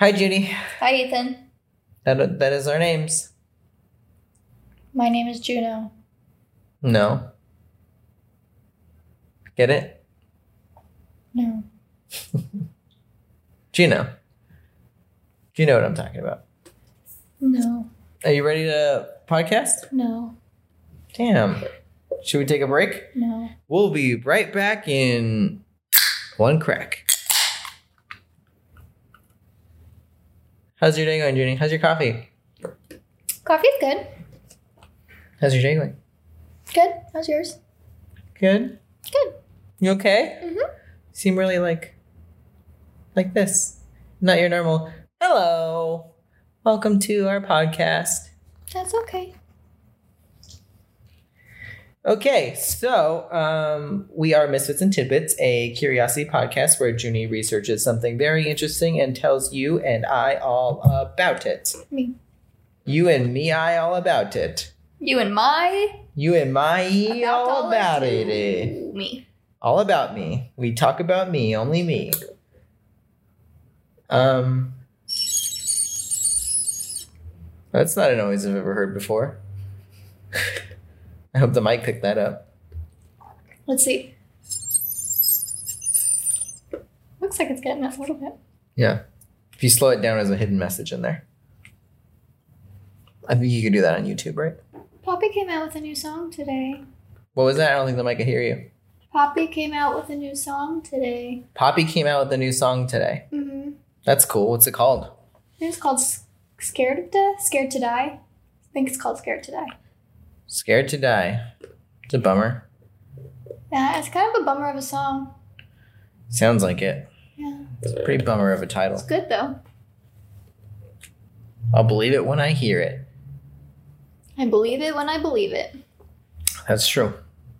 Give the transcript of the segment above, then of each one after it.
Hi, Judy. Hi, Ethan. That is our names. My name is Juno. No. Get it? No. Juno. Do you know what I'm talking about? No. Are you ready to podcast? No. Damn. Should we take a break? No. We'll be right back in one crack. How's your day going, Junie? How's your coffee? Coffee's good. How's your day going? Good. How's yours? Good. Good. You okay? Mm-hmm. You seem really like this. Not your normal, hello, welcome to our podcast. That's okay. Okay, so we are Misfits and Tidbits, a curiosity podcast where Junie researches something very interesting and tells you and I all about it. Me. You and me, I all about it. You and my. You and my, all about it. Me. All about me. We talk about me, only me. That's not a noise I've ever heard before. I hope the mic picked that up. Let's see. Looks like it's getting up a little bit. Yeah. If you slow it down, there's a hidden message in there. I think you could do that on YouTube, right? Poppy came out with a new song today. What was that? I don't think the mic could hear you. Poppy came out with a new song today. Poppy came out with a new song today. Mm-hmm. That's cool. What's it called? I think it's called Scared to Die. I think it's called Scared to Die. Scared to Die. It's a bummer. Yeah, it's kind of a bummer of a song. Sounds like it. Yeah. It's a pretty bummer of a title. It's good, though. I'll believe it when I hear it. I believe it when I believe it. That's true.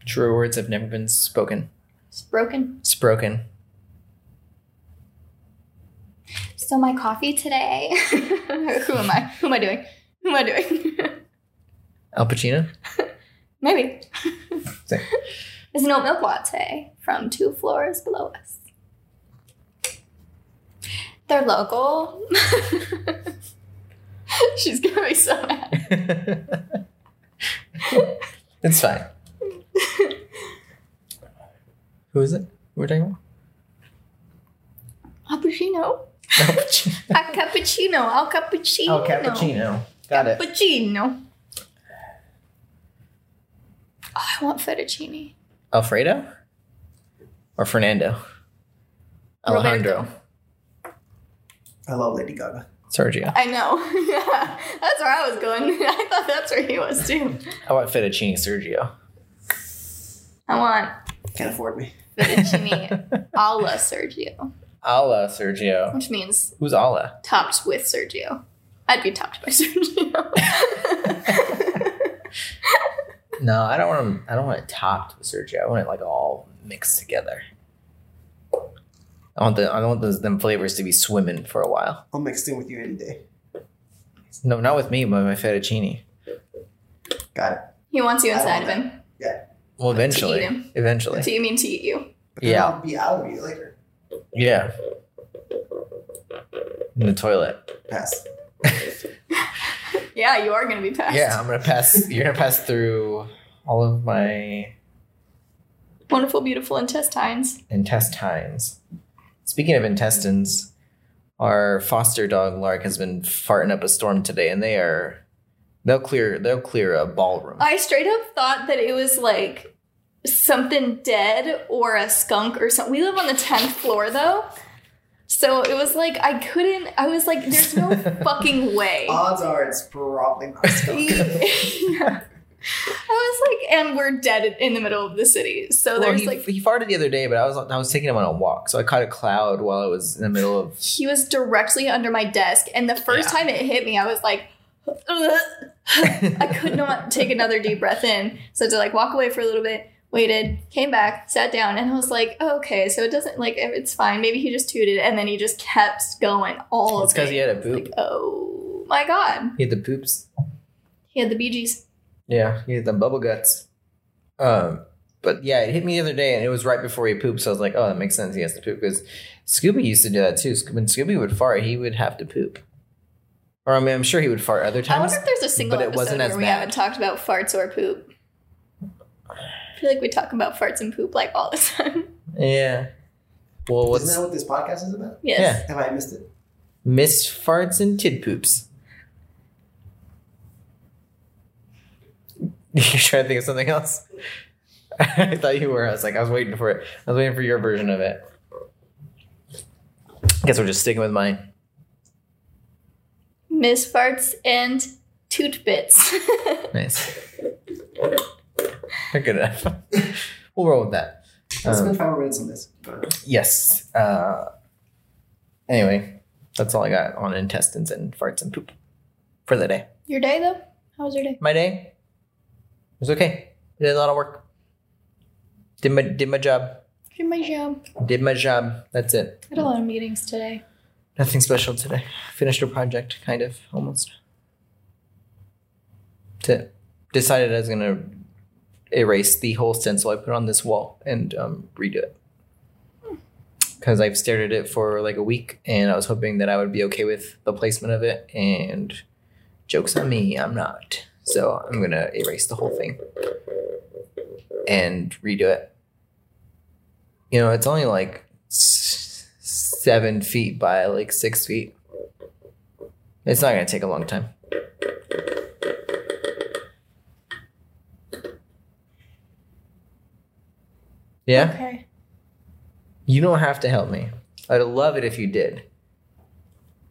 True words have never been spoken. Sproken. So my coffee today. Who am I doing? Al Pacino? Maybe. It's an oat milk latte from 2 floors below us. They're local. She's going to be so mad. It's fine. Who is it? We're talking about? Al Pacino. Al Cappuccino. Got it. Cappuccino. Oh, I want fettuccine. Alfredo? Or Fernando? Alejandro. I love Lady Gaga. Sergio. I know. Yeah, that's where I was going. I thought that's where he was too. I want fettuccine Sergio. I want. Can't afford me. Fettuccine alla Sergio. Alla Sergio. Which means. Who's alla? Topped with Sergio. I'd be topped by Sergio. No, I don't want it topped with Sergio. I want it like all mixed together. I want those them flavors to be swimming for a while. I'll mix in with you any day. No, not with me, but my fettuccine. Got it. He wants you inside of him. Yeah. Well, eventually. To eat him. Eventually. So you mean to eat you? But yeah. I'll be out of you later. Yeah. In the toilet. Pass. Yeah, you are going to be passed. Yeah, I'm going to pass. You're going to pass through all of my... wonderful, beautiful intestines. Intestines. Speaking of intestines, our foster dog, Lark, has been farting up a storm today, and they'll clear a ballroom. I straight up thought that it was like something dead or a skunk or something. We live on the 10th floor, though. So it was like, I was like, there's no fucking way. Odds are it's probably not skunk. Yeah. I was like, and we're dead in the middle of the city. So there's he farted the other day, but I was taking him on a walk. So I caught a cloud while I was in the middle of. He was directly under my desk. And the first time it hit me, I was like, ugh. I could not take another deep breath in. So to like walk away for a little bit. Waited, came back, sat down, and I was like, oh, okay, so it doesn't, like, it's fine. Maybe he just tooted, and then he just kept going all the way. It's because he had a poop. Like, oh, my God. He had the poops. He had the Bee Gees. Yeah, he had the bubble guts. But yeah, it hit me the other day, and it was right before he pooped. So I was like, oh, that makes sense. He has to poop, because Scooby used to do that too. When Scooby would fart, he would have to poop. Or I mean, I'm sure he would fart other times. I wonder if there's a single episode where we haven't talked about farts or poop. I feel like we talk about farts and poop like all the time. Yeah. Well, isn't that what this podcast is about? Yes. Yeah. Have I missed it? Missed farts and tid poops. You're trying to think of something else? I thought you were. I was like, I was waiting for it. I was waiting for your version of it. I guess we're just sticking with mine. Miss farts and toot bits. Nice. They're good enough. We'll roll with that. Let's spend 5 minutes on this. Yes. Anyway, that's all I got on intestines and farts and poop for the day. Your day, though? How was your day? My day? It was okay. I did a lot of work. Did my job. That's it. I had a lot of meetings today. Nothing special today. Finished a project, kind of, almost. That's it. Decided I was going to erase the whole stencil I put on this wall and redo it, because I've stared at it for like a week, and I was hoping that I would be okay with the placement of it, and jokes on me, I'm not. So I'm going to erase the whole thing and redo it. You know, it's only like 7 feet by like 6 feet. It's not going to take a long time. Yeah? Okay. You don't have to help me. I'd love it if you did.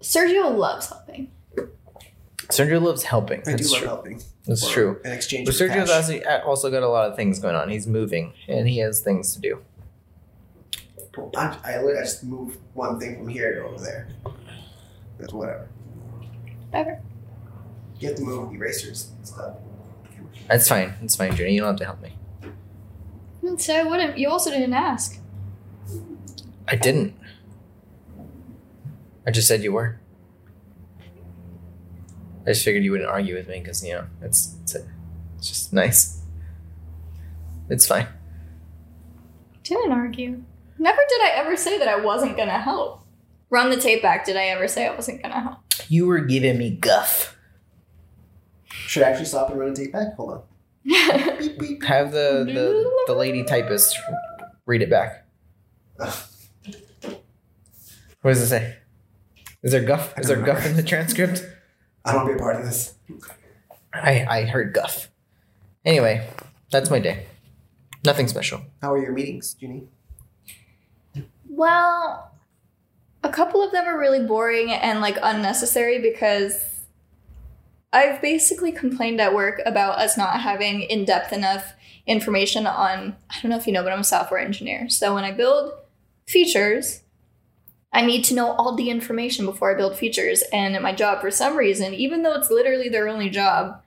Sergio loves helping. Sergio loves helping. I do love helping. That's true. In exchange for cash. But Sergio's also got a lot of things going on. He's moving, and he has things to do. I just moved one thing from here to over there. That's whatever. Whatever. You have to move erasers and stuff. That's fine. It's fine, Junior. You don't have to help me. So I wouldn't. You also didn't ask. I didn't. I just said you were. I just figured you wouldn't argue with me, because, you know, it's just nice. It's fine. Didn't argue. Never did I ever say that I wasn't going to help. Run the tape back. Did I ever say I wasn't going to help? You were giving me guff. Should I actually stop and run the tape back? Hold on. Beep, beep. Have the lady typist read it back. What does it say? Is there guff? Is there guff in the transcript? I don't be a part of this. I heard guff. Anyway, that's my day. Nothing special. How are your meetings, Junie? Well, a couple of them are really boring and like unnecessary, because I've basically complained at work about us not having in-depth enough information on, I don't know if you know, but I'm a software engineer. So when I build features, I need to know all the information before I build features. And at my job, for some reason, even though it's literally their only job,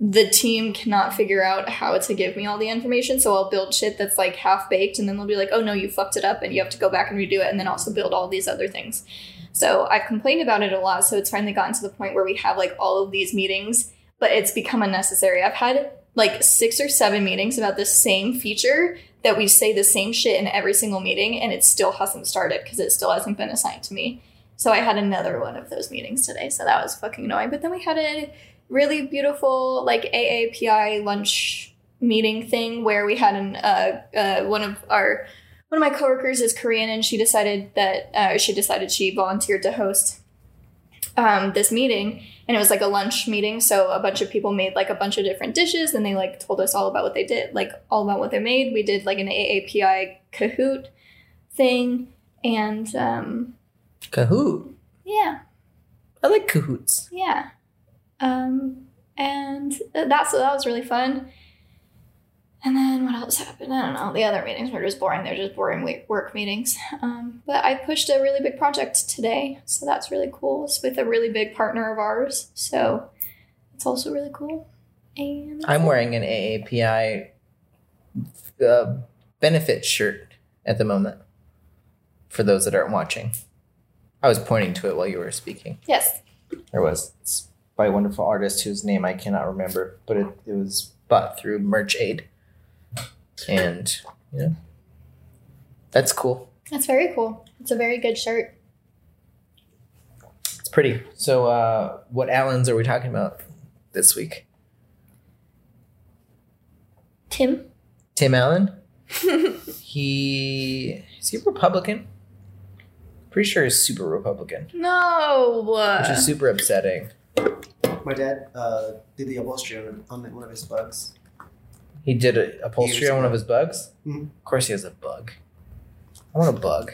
the team cannot figure out how to give me all the information. So I'll build shit that's like half-baked, and then they'll be like, oh no, you fucked it up and you have to go back and redo it, and then also build all these other things. So I've complained about it a lot, so it's finally gotten to the point where we have, like, all of these meetings, but it's become unnecessary. I've had, like, 6 or 7 meetings about the same feature that we say the same shit in every single meeting, and it still hasn't started because it still hasn't been assigned to me. So I had another one of those meetings today, so that was fucking annoying. But then we had a really beautiful, like, AAPI lunch meeting thing where we had one of my coworkers is Korean, and she decided she volunteered to host this meeting, and it was like a lunch meeting. So a bunch of people made like a bunch of different dishes, and they like told us all about what they did, like all about what they made. We did like an AAPI Kahoot thing, and Kahoot. Yeah, I like Kahoots. Yeah, and that was really fun. And then what else happened? I don't know. The other meetings were just boring. They're just boring work meetings. But I pushed a really big project today, so that's really cool. It's with a really big partner of ours, so it's also really cool. And I'm wearing an AAPI benefit shirt at the moment, for those that aren't watching. I was pointing to it while you were speaking. Yes. There was. It's by a wonderful artist whose name I cannot remember, but it was bought through Merch Aid. And, you know, that's cool. That's very cool. It's a very good shirt. It's pretty. So what Allens are we talking about this week? Tim Allen. Is he Republican? Pretty sure he's super Republican. No. Which is super upsetting. My dad did the upholstery on one of his bugs. He did upholstery on one of his bugs? Mm-hmm. Of course he has a bug. I want a bug.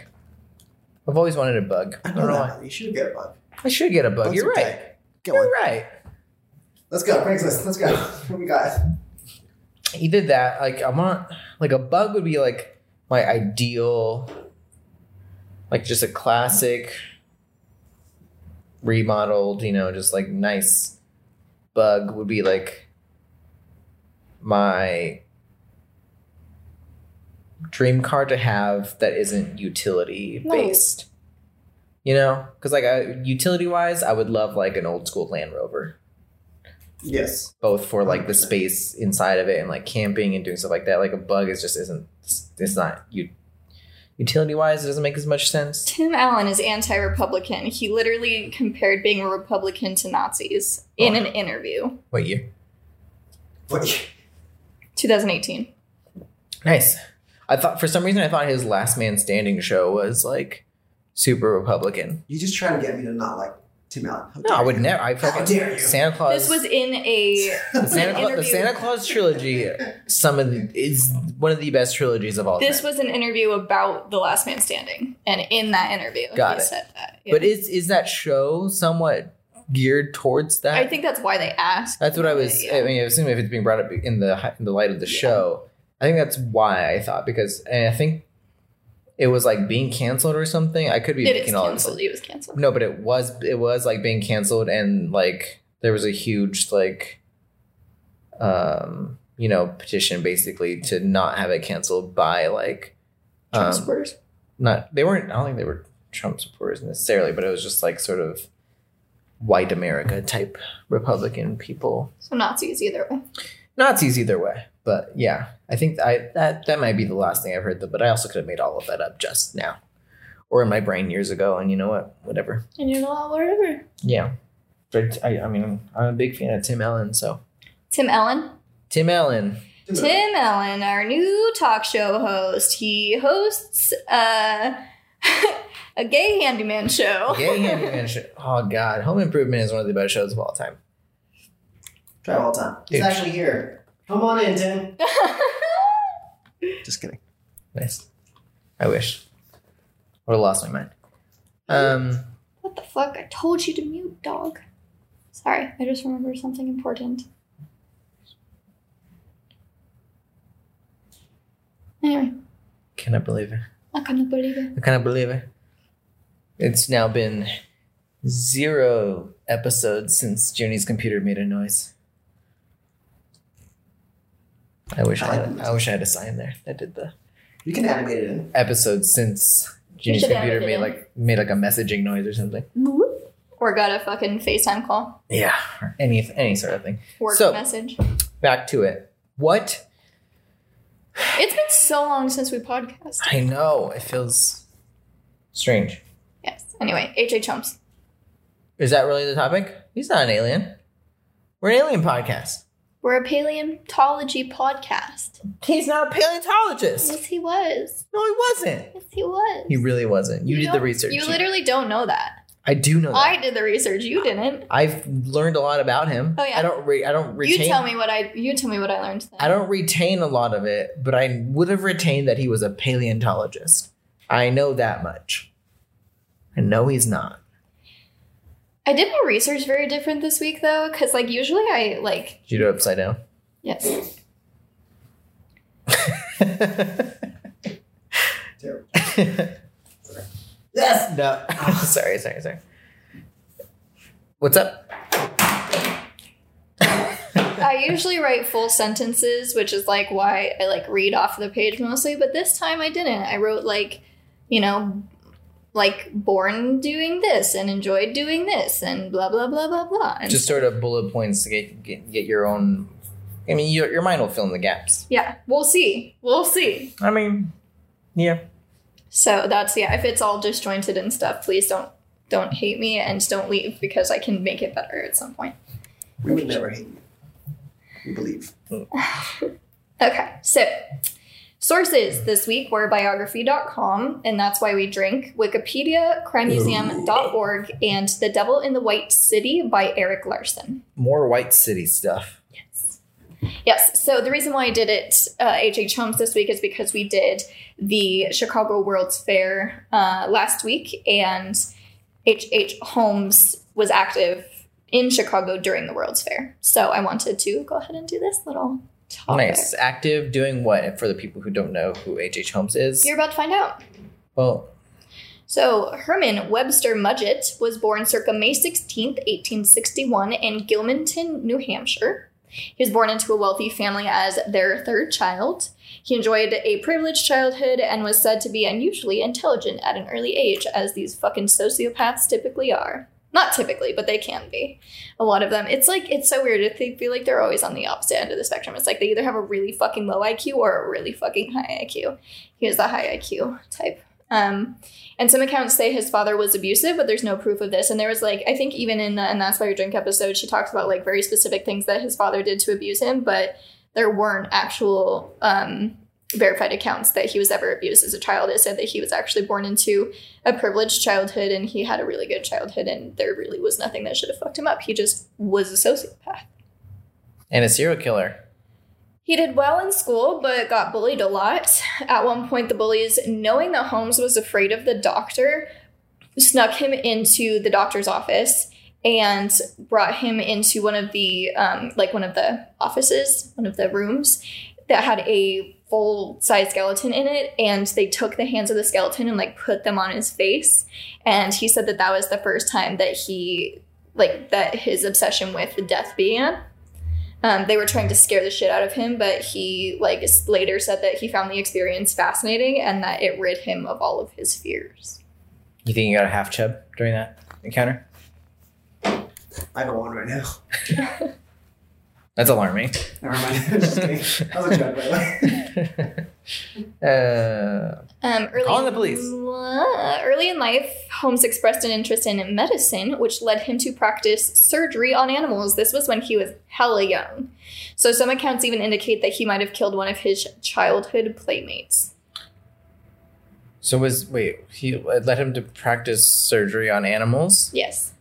I've always wanted a bug. I don't know why. You should get a bug. I should get a bug. You're right. You're right. Let's go. Craigslist. Let's go. What do we got? He did that. Like, I want... Like, a bug would be, like, my ideal... Like, just a classic... remodeled, you know, just, like, nice bug would be, like... my dream car to have that isn't utility based, you know, because like utility wise, I would love like an old school Land Rover. Yes, both for like the space inside of it and like camping and doing stuff like that. Like a bug is just isn't. It's not utility wise. It doesn't make as much sense. Tim Allen is anti-Republican. He literally compared being a Republican to Nazis in an interview. What year? 2018. Nice. I thought, for some reason, his Last Man Standing show was, like, super Republican. You just trying to get me to not like Tim Allen. No, I would never. I fucking dare you. Santa Claus. This was in the Santa Claus trilogy. Is one of the best trilogies of all time. This was an interview about The Last Man Standing, and in that interview, he said that. Yeah. But is that show somewhat geared towards that? I think that's why they asked. That's what I was... Yeah. I mean, I assume if it's being brought up in the light of the show, I think that's why I thought, because... And I think it was, like, being canceled or something. I could be making all this... It was canceled. No, but it was, like, being canceled, and, like, there was a huge, like, you know, petition, basically, to not have it canceled by, like... Trump supporters? They weren't... I don't think they were Trump supporters, necessarily, but it was just, like, sort of... white America type Republican people. So Nazis either way. But yeah, I think that might be the last thing I've heard, but I also could have made all of that up just now or in my brain years ago. And you know what? Whatever. And you know what? Whatever. Yeah. But I mean, I'm a big fan of Tim Allen, so. Tim Allen, our new talk show host. He hosts, a gay handyman show. Oh, God. Home Improvement is one of the best shows of all time. Dude. It's actually here. Come on in, Tim. Just kidding. Nice. I wish. I would have lost my mind. What the fuck? I told you to mute, dog. Sorry. I just remembered something important. Anyway. I cannot believe it. It's now been 0 episodes since Junie's computer made a noise. I wish I had a sign there that did the. You can animate it in. Episodes since Junie's computer made like a messaging noise or something. Or got a fucking FaceTime call. Yeah, or any sort of thing. Message. Back to it. What? It's been so long since we podcasted. I know. It feels strange. Anyway, H.H. Holmes. Is that really the topic? He's not an alien. We're an alien podcast. We're a paleontology podcast. He's not a paleontologist. Yes, he was. No, he wasn't. Yes, he was. He really wasn't. You did the research. You literally don't know that. I do know that. I did the research. You didn't. I've learned a lot about him. Oh, yeah. I don't retain. You tell me what I learned then. I don't retain a lot of it, but I would have retained that he was a paleontologist. I know that much. And no, he's not. I did my research very different this week, though, because, like, usually I, like... Did you do it upside down? Yes. Terrible. Yes! No. Sorry. What's up? I usually write full sentences, which is, like, why I, like, read off the page mostly, but this time I didn't. I wrote, like, you know... like, born doing this and enjoyed doing this and blah, blah, blah, blah, blah. And just sort of bullet points to get your own I mean, your mind will fill in the gaps. Yeah, we'll see. We'll see. I mean, yeah. So that's, yeah, if it's all disjointed and stuff, please don't hate me and don't leave because I can make it better at some point. We would never hate you. We believe. Okay, so sources this week were biography.com, and that's why we drink, Wikipedia, crimemuseum.org, and The Devil in the White City by Eric Larson. More White City stuff. Yes. Yes, so the reason why I did it, H.H. Holmes, this week is because we did the Chicago World's Fair last week, and H.H. Holmes was active in Chicago during the World's Fair. So I wanted to go ahead and do this little... topic. Nice. Active doing what? For the people who don't know who H.H. Holmes is. You're about to find out. Well. So Herman Webster Mudgett was born circa May 16th, 1861 in Gilmanton, New Hampshire. He was born into a wealthy family as their third child. He enjoyed a privileged childhood and was said to be unusually intelligent at an early age, as these fucking sociopaths typically are. Not typically, but they can be. A lot of them. It's like, it's so weird. They feel like they're always on the opposite end of the spectrum. It's like they either have a really fucking low IQ or a really fucking high IQ. He was the high IQ type. And some accounts say his father was abusive, but there's no proof of this. And there was like, I think even in the And That's Why We Drink episode, she talks about like very specific things that his father did to abuse him, but there weren't actual verified accounts that he was ever abused as a child. It said that he was actually born into a privileged childhood and he had a really good childhood and there really was nothing that should have fucked him up. He just was a sociopath. And a serial killer. He did well in school, but got bullied a lot. At one point, the bullies, knowing that Holmes was afraid of the doctor, snuck him into the doctor's office and brought him into one of the, one of the offices, one of the rooms that had a full-size skeleton in it, and they took the hands of the skeleton and, put them on his face, and he said that that was the first time that he, that his obsession with death began. They were trying to scare the shit out of him, but he, later said that he found the experience fascinating and that it rid him of all of his fears. You think you got a half chub during that encounter? I don't want right now. That's alarming. Never mind. Just kidding. That was a joke, by the way. Calling the police. Early in life, Holmes expressed an interest in medicine, which led him to practice surgery on animals. This was when he was hella young. So some accounts even indicate that he might have killed one of his childhood playmates. So he led him to practice surgery on animals? Yes.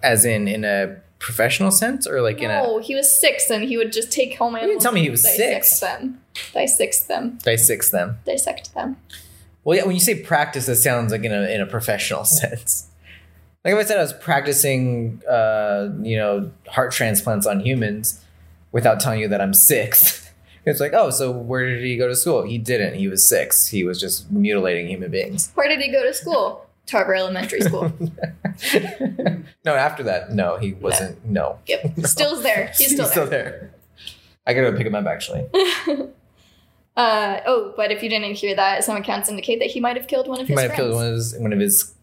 As in a... professional sense or no, he was 6 and he would just take home animals. You didn't tell me he was 6. Dissect them. Well, yeah, when you say practice, that sounds like in a professional sense. Like if I said I was practicing, heart transplants on humans without telling you that I'm 6. It's like, oh, so where did he go to school? He didn't. He was 6. He was just mutilating human beings. Where did he go to school? Tarver Elementary School. No, after that, no, he wasn't. No. Yep. No. Still's there. He's still there. I gotta go pick him up, actually. But if you didn't hear that, some accounts indicate that he might have killed one of his friends. He might have killed one of his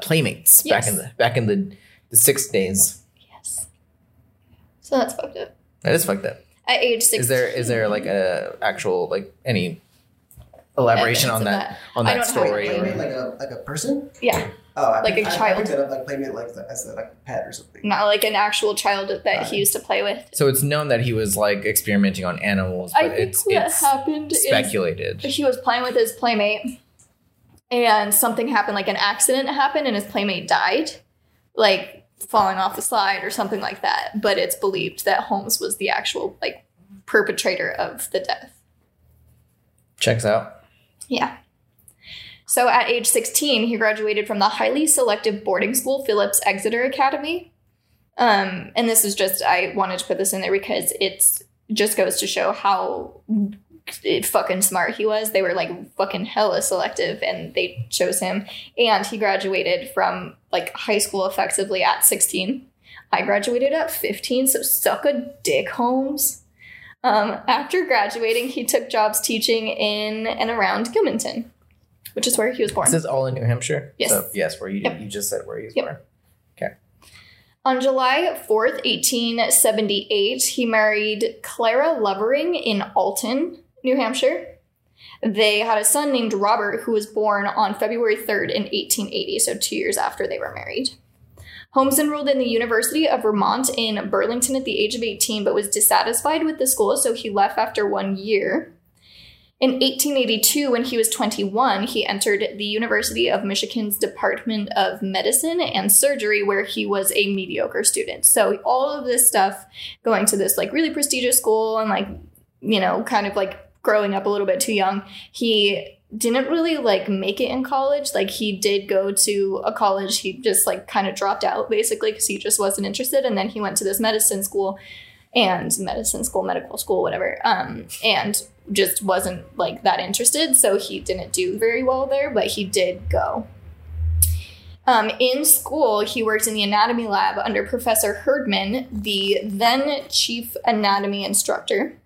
playmates back in the 6 days. Yes. So that's fucked up. That is fucked up. At age 6. Is there a actual any elaboration on that story? Playmate, a person? Yeah. Oh, I child. I picked it up playmate as a pet or something. Not an actual child that he used to play with. So it's known that he was experimenting on animals, but I think it's happened speculated. He was playing with his playmate and something happened, an accident happened and his playmate died, falling off the slide or something like that. But it's believed that Holmes was the actual perpetrator of the death. Checks out. Yeah. So at age 16, he graduated from the highly selective boarding school, Phillips Exeter Academy. And this is just, I wanted to put this in there because it just goes to show how fucking smart he was. They were fucking hella selective and they chose him. And he graduated from high school effectively at 16. I graduated at 15, so suck a dick, Holmes. After graduating, he took jobs teaching in and around Gilmanton, which is where he was born. This is all in New Hampshire? Yes. So, yes, where you just said where he was born. Okay. On July 4th, 1878, he married Clara Lovering in Alton, New Hampshire. They had a son named Robert, who was born on February 3rd in 1880, so 2 years after they were married. Holmes enrolled in the University of Vermont in Burlington at the age of 18, but was dissatisfied with the school, so he left after 1 year. In 1882, when he was 21, he entered the University of Michigan's Department of Medicine and Surgery, where he was a mediocre student. So all of this stuff, going to this like really prestigious school and like, you know, kind of like growing up a little bit too young, he didn't really like make it in college. Like he did go to a college. He just like kind of dropped out basically because he just wasn't interested. And then he went to this medical school, whatever. And just wasn't like that interested. So he didn't do very well there, but he did go. In school, he worked in the anatomy lab under Professor Herdman, the then chief anatomy instructor.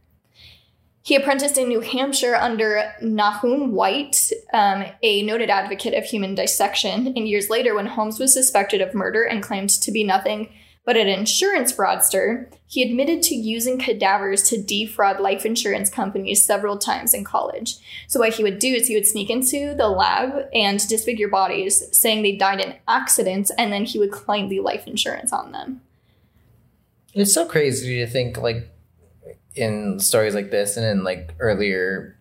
He apprenticed in New Hampshire under Nahum White, a noted advocate of human dissection. And years later, when Holmes was suspected of murder and claimed to be nothing but an insurance fraudster, he admitted to using cadavers to defraud life insurance companies several times in college. So what he would do is he would sneak into the lab and disfigure bodies, saying they died in accidents, and then he would claim the life insurance on them. It's so crazy to think, like, in stories like this and in like earlier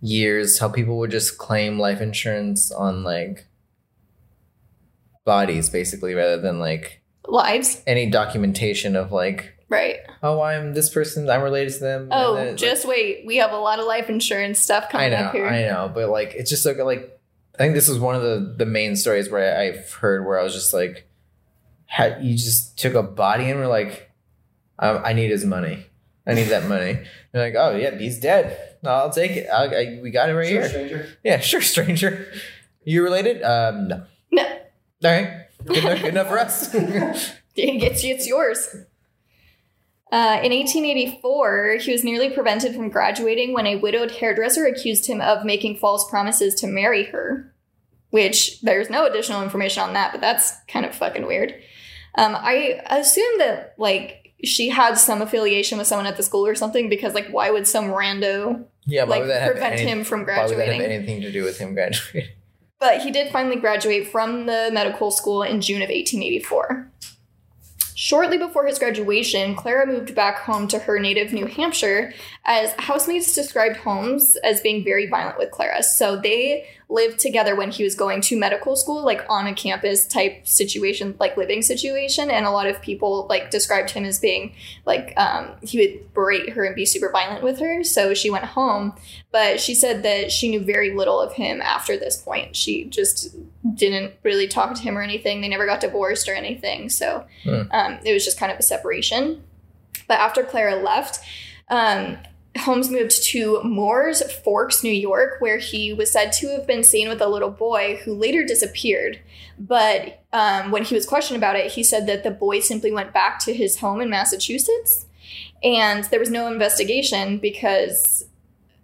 years, how people would just claim life insurance on like bodies basically, rather than like lives, any documentation of like, right. Oh, I'm this person, I'm related to them. Oh, just like, wait. We have a lot of life insurance stuff coming up here. I know. But like, it's just so good. Like, I think this was one of the main stories where I've heard where I was just like, you just took a body and were like, I need his money. I need that money. They're like, oh, yeah, he's dead. I'll take it. We got it right here. Sure, stranger. Yeah, sure, stranger. You related? No. No. All right. Good enough for us. It's yours. In 1884, he was nearly prevented from graduating when a widowed hairdresser accused him of making false promises to marry her, which there's no additional information on that, but that's kind of fucking weird. I assume that, like, she had some affiliation with someone at the school or something, because like, why would some rando prevent him from graduating? Why would that have anything to do with him graduating? But he did finally graduate from the medical school in June of 1884. Shortly before his graduation, Clara moved back home to her native New Hampshire, as housemates described Holmes as being very violent with Clara. So they lived together when he was going to medical school, like on a campus type situation, like living situation. And a lot of people like described him as being like, he would berate her and be super violent with her. So she went home, but she said that she knew very little of him after this point. She just didn't really talk to him or anything. They never got divorced or anything. So it was just kind of a separation. But after Clara left, Holmes moved to Moores Forks, New York, where he was said to have been seen with a little boy who later disappeared. But when he was questioned about it, he said that the boy simply went back to his home in Massachusetts, and there was no investigation because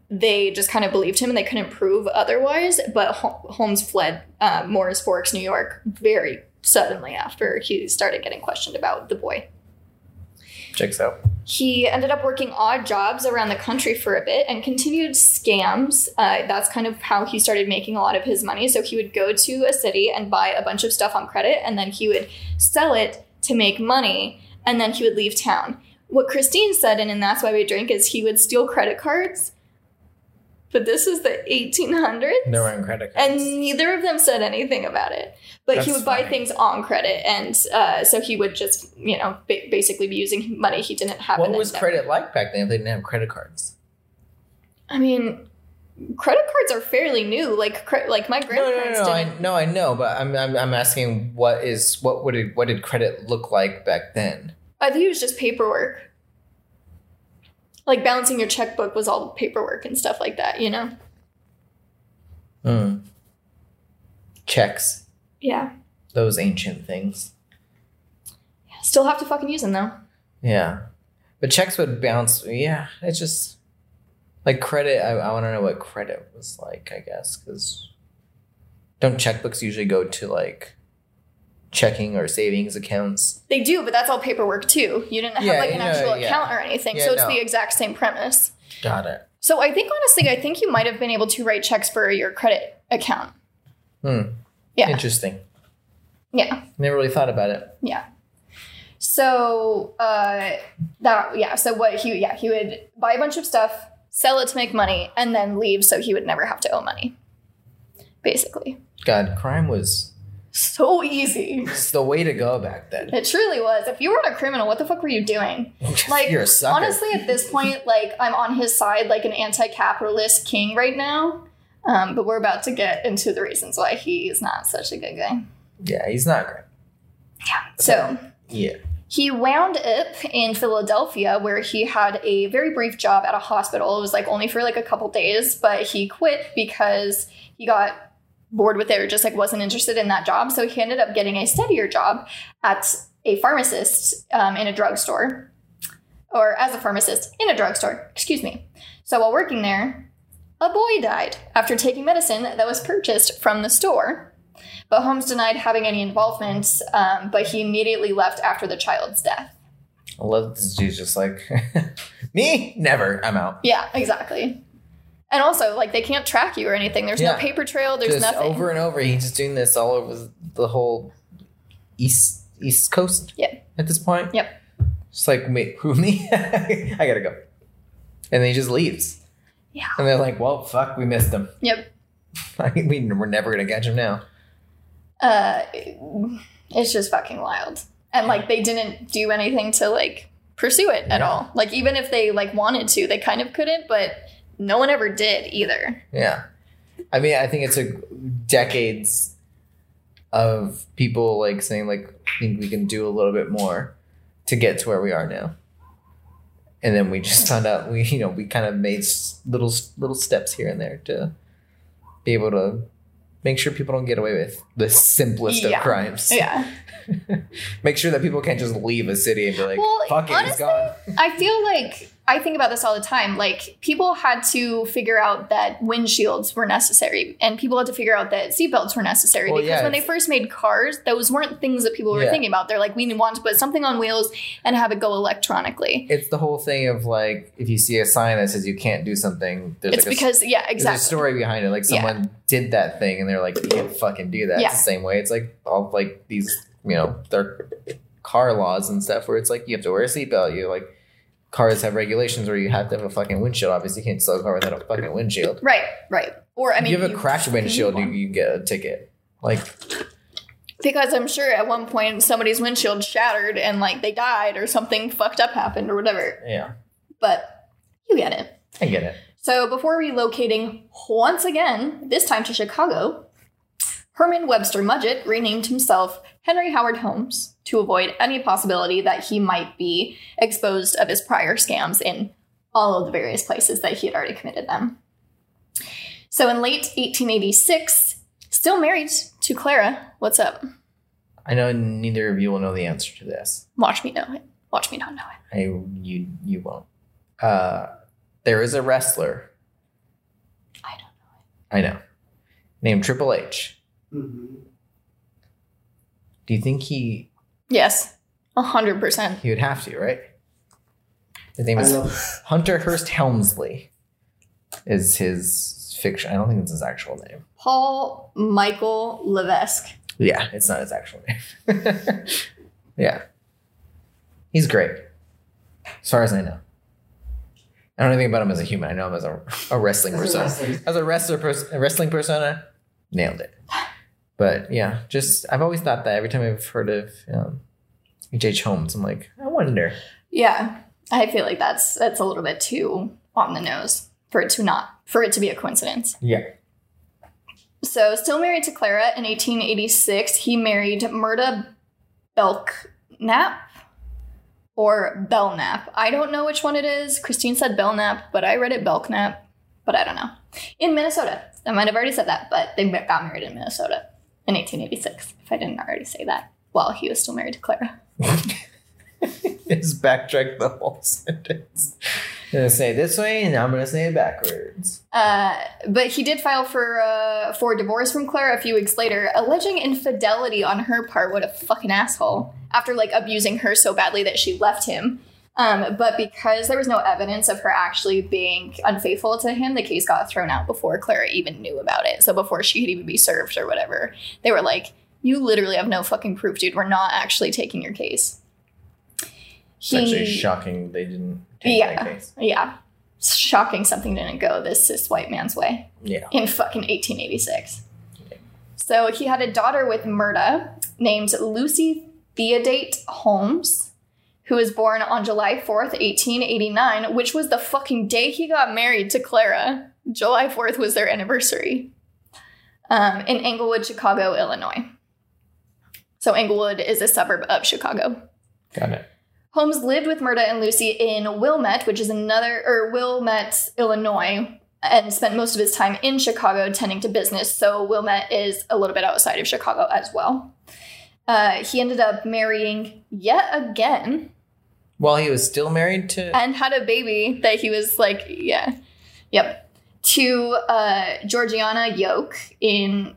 they just kind of believed him and they couldn't prove otherwise. But Holmes fled Moores Forks, New York, very suddenly after he started getting questioned about the boy. Checks out. He ended up working odd jobs around the country for a bit and continued scams. That's kind of how he started making a lot of his money. So he would go to a city and buy a bunch of stuff on credit, and then he would sell it to make money, and then he would leave town. What Christine said, and That's Why We Drink, is he would steal credit cards. But this is the 1800s. There weren't credit cards. And neither of them said anything about it. But that's he would buy things on credit. And so he would just, you know, basically be using money he didn't have. What was credit like back then if they didn't have credit cards? I mean, credit cards are fairly new. Like my grandparents didn't. No, I know. But I'm asking what did credit look like back then? I think it was just paperwork. Like, balancing your checkbook was all paperwork and stuff like that, you know? Checks. Yeah. Those ancient things. Yeah, still have to fucking use them, though. Yeah. But checks would bounce. Yeah, it's just... Like, credit... I want to know what credit was like, I guess, because... Don't checkbooks usually go to, like... checking or savings accounts. They do, but that's all paperwork too. You didn't have an actual account or anything. Yeah, so it's the exact same premise. Got it. So I think, honestly, I think you might have been able to write checks for your credit account. Hmm. Yeah. Interesting. Yeah. Never really thought about it. Yeah. So he would buy a bunch of stuff, sell it to make money, and then leave so he would never have to owe money, basically. God, crime was... so easy. It's the way to go back then. It truly was. If you weren't a criminal, what the fuck were you doing? Like, you're a sucker. Honestly, at this point, like, I'm on his side like an anti-capitalist king right now. But we're about to get into the reasons why he is not such a good guy. Yeah, he's not great. Yeah. So... yeah. He wound up in Philadelphia, where he had a very brief job at a hospital. It was like only for like a couple days, but he quit because he got bored with it or just like wasn't interested in that job. So he ended up getting a steadier job at a pharmacist in a drugstore, or as a pharmacist in a drugstore. Excuse me. So while working there, a boy died after taking medicine that was purchased from the store. But Holmes denied having any involvement, but he immediately left after the child's death. I love this dude's just like, me? Never. I'm out. Yeah, exactly. And also, like, they can't track you or anything. There's no paper trail. There's just nothing. Just over and over. He's just doing this all over the whole East Coast at this point. Yep. Just like, wait, who, me? I gotta go. And then he just leaves. Yeah. And they're like, well, fuck, we missed him. Yep. We're never gonna catch him now. It's just fucking wild. And like, they didn't do anything to like pursue it at all. Like, even if they like wanted to, they kind of couldn't, but no one ever did either. Yeah. I mean, I think it's a decades of people like saying like, I think we can do a little bit more to get to where we are now. And then we just found out we kind of made little steps here and there to be able to make sure people don't get away with the simplest of crimes. Yeah. Make sure that people can't just leave a city and be like, fuck it, honestly, it's gone. I feel like, I think about this all the time. Like, people had to figure out that windshields were necessary, and people had to figure out that seatbelts were necessary because when they first made cars, those weren't things that people were thinking about. They're like, we want to put something on wheels and have it go electronically. It's the whole thing of like, if you see a sign that says you can't do something, there's it's like because there's a story behind it. Like, someone did that thing and they're like, you can't fucking do that. Yeah. It's the same way. It's like all like these, their car laws and stuff where it's like you have to wear a seatbelt. You like. Cars have regulations where you have to have a fucking windshield. Obviously, you can't sell a car without a fucking windshield. Right. Or, I mean... if you have a cracked windshield, you get a ticket. Like... because I'm sure at one point somebody's windshield shattered and, like, they died or something fucked up happened or whatever. Yeah. But you get it. I get it. So, before relocating once again, this time to Chicago, Herman Webster Mudgett renamed himself Henry Howard Holmes to avoid any possibility that he might be exposed of his prior scams in all of the various places that he had already committed them. So in late 1886, still married to Clara. What's up? I know neither of you will know the answer to this. Watch me know it. Watch me not know it. You won't. There is a wrestler. I don't know it. I know. Named Triple H. Mm-hmm. Do you think he... yes, 100%. He would have to, right? His name is Hunter Hearst Helmsley is his fiction. I don't think it's his actual name. Paul Michael Levesque. Yeah, it's not his actual name. Yeah. He's great. As far as I know. I don't know anything about him as a human. I know him as a wrestling persona. As a wrestler, a wrestling persona, nailed it. But yeah, just I've always thought that every time I've heard of H.H. Holmes, I'm like, I wonder. Yeah, I feel like that's a little bit too on the nose for it to be a coincidence. Yeah. So still married to Clara in 1886, he married Murda Belknap or Belknap. I don't know which one it is. Christine said Belknap, but I read it Belknap, but I don't know. In Minnesota. I might have already said that, but they got married in Minnesota. In 1886, if I didn't already say that, while he was still married to Clara. Just backtrack the whole sentence. I'm going to say it this way, and now I'm going to say it backwards. But he did file for divorce from Clara a few weeks later, alleging infidelity on her part. What a fucking asshole. After, like, abusing her so badly that she left him. But because there was no evidence of her actually being unfaithful to him, the case got thrown out before Clara even knew about it. So before she could even be served or whatever, they were like, you literally have no fucking proof, dude. We're not actually taking your case. It's actually shocking they didn't take that case. Yeah. Shocking something didn't go this cis white man's way. Yeah. In fucking 1886. Okay. So he had a daughter with Murda named Lucy Theodate Holmes, who was born on July 4th, 1889, which was the fucking day he got married to Clara. July 4th was their anniversary. In Englewood, Chicago, Illinois. So Englewood is a suburb of Chicago. Got it. Holmes lived with Murda and Lucy in Wilmette, which is Wilmette, Illinois, and spent most of his time in Chicago tending to business. So Wilmette is a little bit outside of Chicago as well. He ended up marrying yet again. While he was still married to? And had a baby that he was like, to Georgiana Yoke in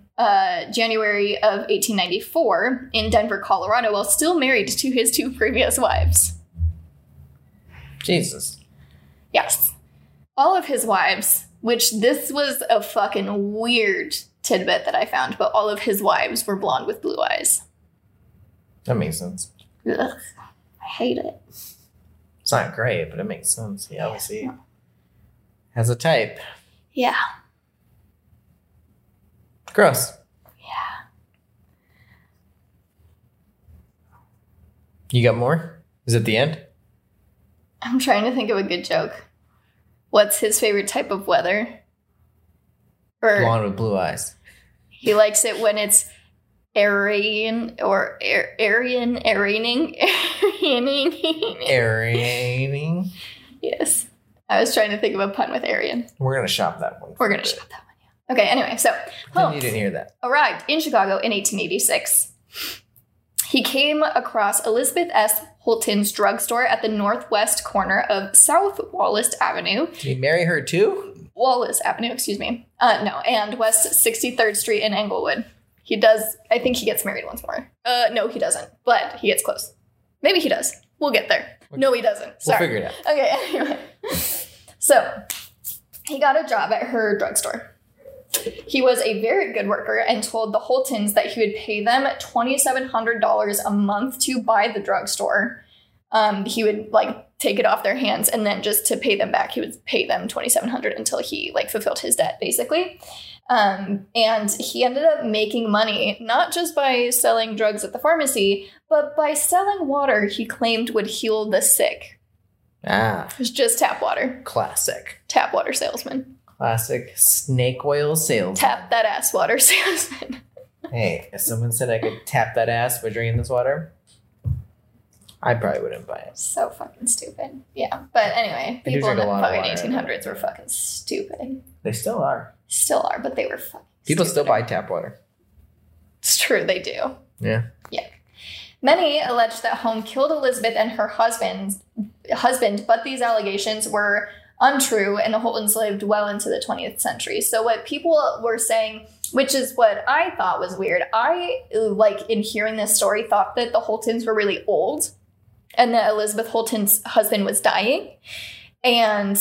January of 1894 in Denver, Colorado, while still married to his two previous wives. Jesus. Yes. All of his wives, which this was a fucking weird tidbit that I found, but all of his wives were blonde with blue eyes. That makes sense. Ugh, I hate it. It's not great, but it makes sense. He obviously has a type. Yeah. Gross. Yeah. You got more? Is it the end? I'm trying to think of a good joke. What's his favorite type of weather? Or blonde with blue eyes. He likes it when it's Aryaning. Yes. I was trying to think of a pun with Aryan. We're going to shop that one. Okay, anyway, so Holmes you didn't hear that. Arrived in Chicago in 1886. He came across Elizabeth S. Holton's drugstore at the northwest corner of South Wallace Avenue. Did he marry her too? Wallace Avenue, excuse me. No, and West 63rd Street in Englewood. He does, I think he gets married once more. No, he doesn't, but he gets close. Maybe he does. We'll get there. No, he doesn't. Sorry. We'll figure it out. Okay, anyway. So, he got a job at her drugstore. He was a very good worker and told the Holtons that he would pay them $2,700 a month to buy the drugstore. He would, like, take it off their hands, and then just to pay them back, he would pay them $2,700 until he, like, fulfilled his debt, basically. And he ended up making money, not just by selling drugs at the pharmacy, but by selling water he claimed would heal the sick. Ah. It was just tap water. Classic. Tap water salesman. Classic snake oil salesman. Tap that ass water salesman. Hey, if someone said I could tap that ass by drinking this water, I probably wouldn't buy it. So fucking stupid. Yeah. But anyway, people in the fucking 1800s were fucking stupid. They still are. Still are, but they were fucking people stupid. Still buy tap water. It's true. They do. Yeah. Yeah. Many alleged that Holmes killed Elizabeth and her husband, but these allegations were untrue, and the Holtons lived well into the 20th century. So what people were saying, which is what I thought was weird, I, like, in hearing this story, thought that the Holtons were really old and that Elizabeth Holton's husband was dying. And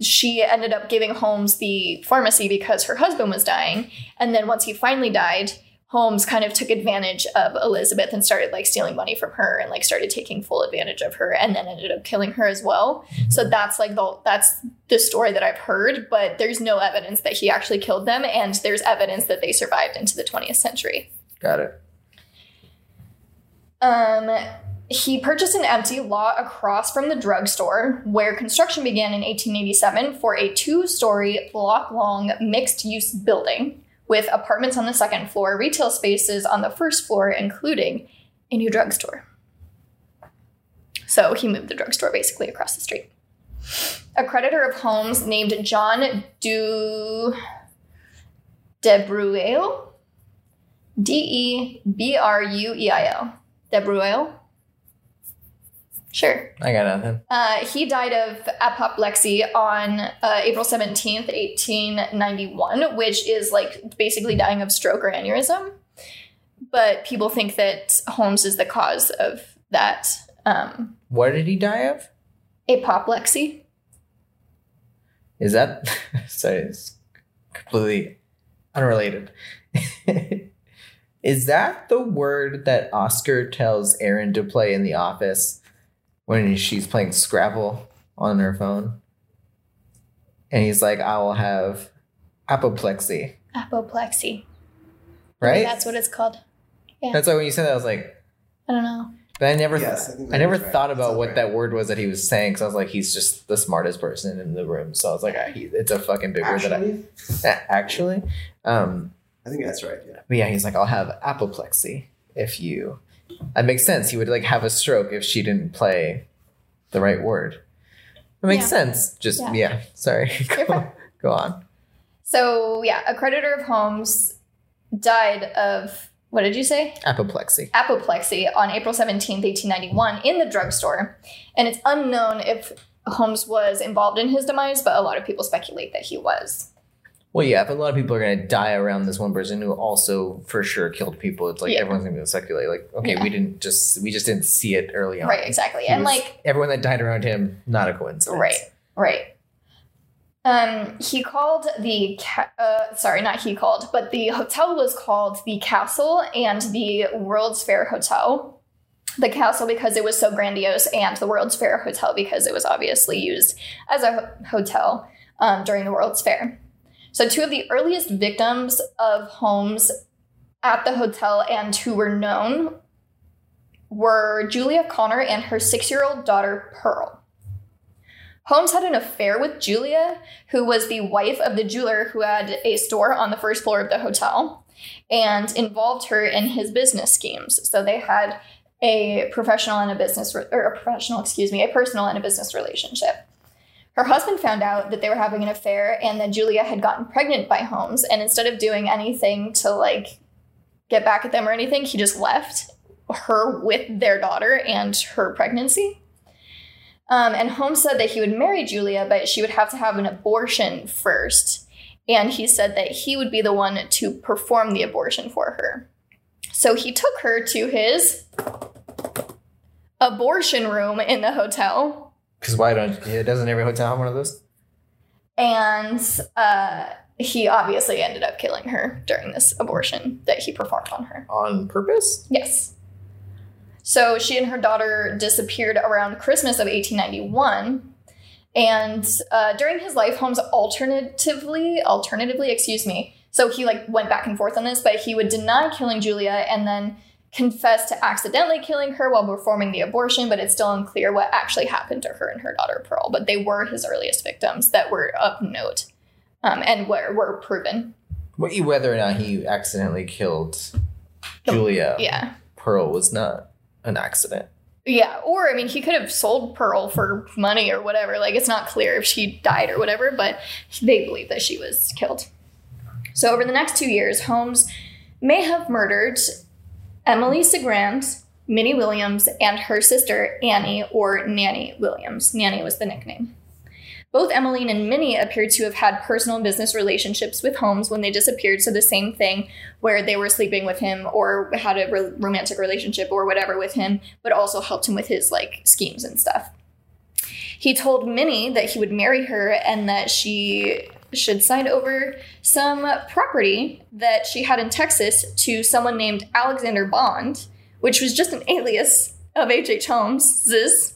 she ended up giving Holmes the pharmacy because her husband was dying. And then once he finally died, Holmes kind of took advantage of Elizabeth and started, like, stealing money from her and, like, started taking full advantage of her, and then ended up killing her as well. So that's, like, the story that I've heard, but there's no evidence that he actually killed them, and there's evidence that they survived into the 20th century. Got it. He purchased an empty lot across from the drugstore, where construction began in 1887 for a 2-story block-long mixed-use building, with apartments on the second floor, retail spaces on the first floor, including a new drugstore. So he moved the drugstore basically across the street. A creditor of Holmes named John DeBrueil, D-E-B-R-U-E-I-L, DeBrueil, Sure. I got nothing. He died of apoplexy on April 17th, 1891, which is like basically dying of stroke or aneurysm. But people think that Holmes is the cause of that. What did he die of? Apoplexy. Is that... Sorry, it's completely unrelated. Is that the word that Oscar tells Erin to play in The Office when she's playing Scrabble on her phone? And he's like, I will have apoplexy. Apoplexy. Right? Maybe that's what it's called. Yeah. That's why when you said that, I was like... I don't know. But I never, I never thought about what that word was that he was saying, because I was like, he's just the smartest person in the room. So I was like, it's a fucking big word that I... Actually? I think that's right, yeah. But yeah, he's like, I'll have apoplexy if you... That makes sense. He would like have a stroke if she didn't play the right word. It makes sense. Just, yeah. Sorry. Go on. So, yeah, a creditor of Holmes died of... What did you say? Apoplexy. Apoplexy on April 17th, 1891 in the drugstore. And it's unknown if Holmes was involved in his demise, but a lot of people speculate that he was. Well, yeah, if a lot of people are going to die around this one person who also for sure killed people, it's like everyone's going to speculate. Like, okay, we just didn't see it early on. Right, exactly. Everyone that died around him, not a coincidence. Right. He called the hotel was called The Castle and the World's Fair Hotel. The Castle because it was so grandiose, and the World's Fair Hotel because it was obviously used as a hotel during the World's Fair. So two of the earliest victims of Holmes at the hotel and who were known were Julia Connor and her 6-year-old daughter, Pearl. Holmes had an affair with Julia, who was the wife of the jeweler who had a store on the first floor of the hotel, and involved her in his business schemes. So they had a personal and a business relationship. Her husband found out that they were having an affair and that Julia had gotten pregnant by Holmes. And instead of doing anything to like get back at them or anything, he just left her with their daughter and her pregnancy. And Holmes said that he would marry Julia, but she would have to have an abortion first. And he said that he would be the one to perform the abortion for her. So he took her to his abortion room in the hotel. Because doesn't every hotel have one of those? And he obviously ended up killing her during this abortion that he performed on her. On purpose? Yes. So she and her daughter disappeared around Christmas of 1891. And during his life, Holmes alternatively, so he like went back and forth on this, but he would deny killing Julia and then confess to accidentally killing her while performing the abortion, but it's still unclear what actually happened to her and her daughter Pearl. But they were his earliest victims that were of note and were proven. Whether or not he accidentally killed Julia. Yeah. Pearl was not an accident. Yeah, or, I mean, he could have sold Pearl for money or whatever. Like, it's not clear if she died or whatever, but they believe that she was killed. So over the next 2 years, Holmes may have murdered Emily Segrand, Minnie Williams, and her sister, Annie, or Nanny Williams. Nanny was the nickname. Both Emmeline and Minnie appeared to have had personal and business relationships with Holmes when they disappeared. So the same thing where they were sleeping with him or had a romantic relationship or whatever with him, but also helped him with his like schemes and stuff. He told Minnie that he would marry her and that she should sign over some property that she had in Texas to someone named Alexander Bond, which was just an alias of H.H. Holmes's.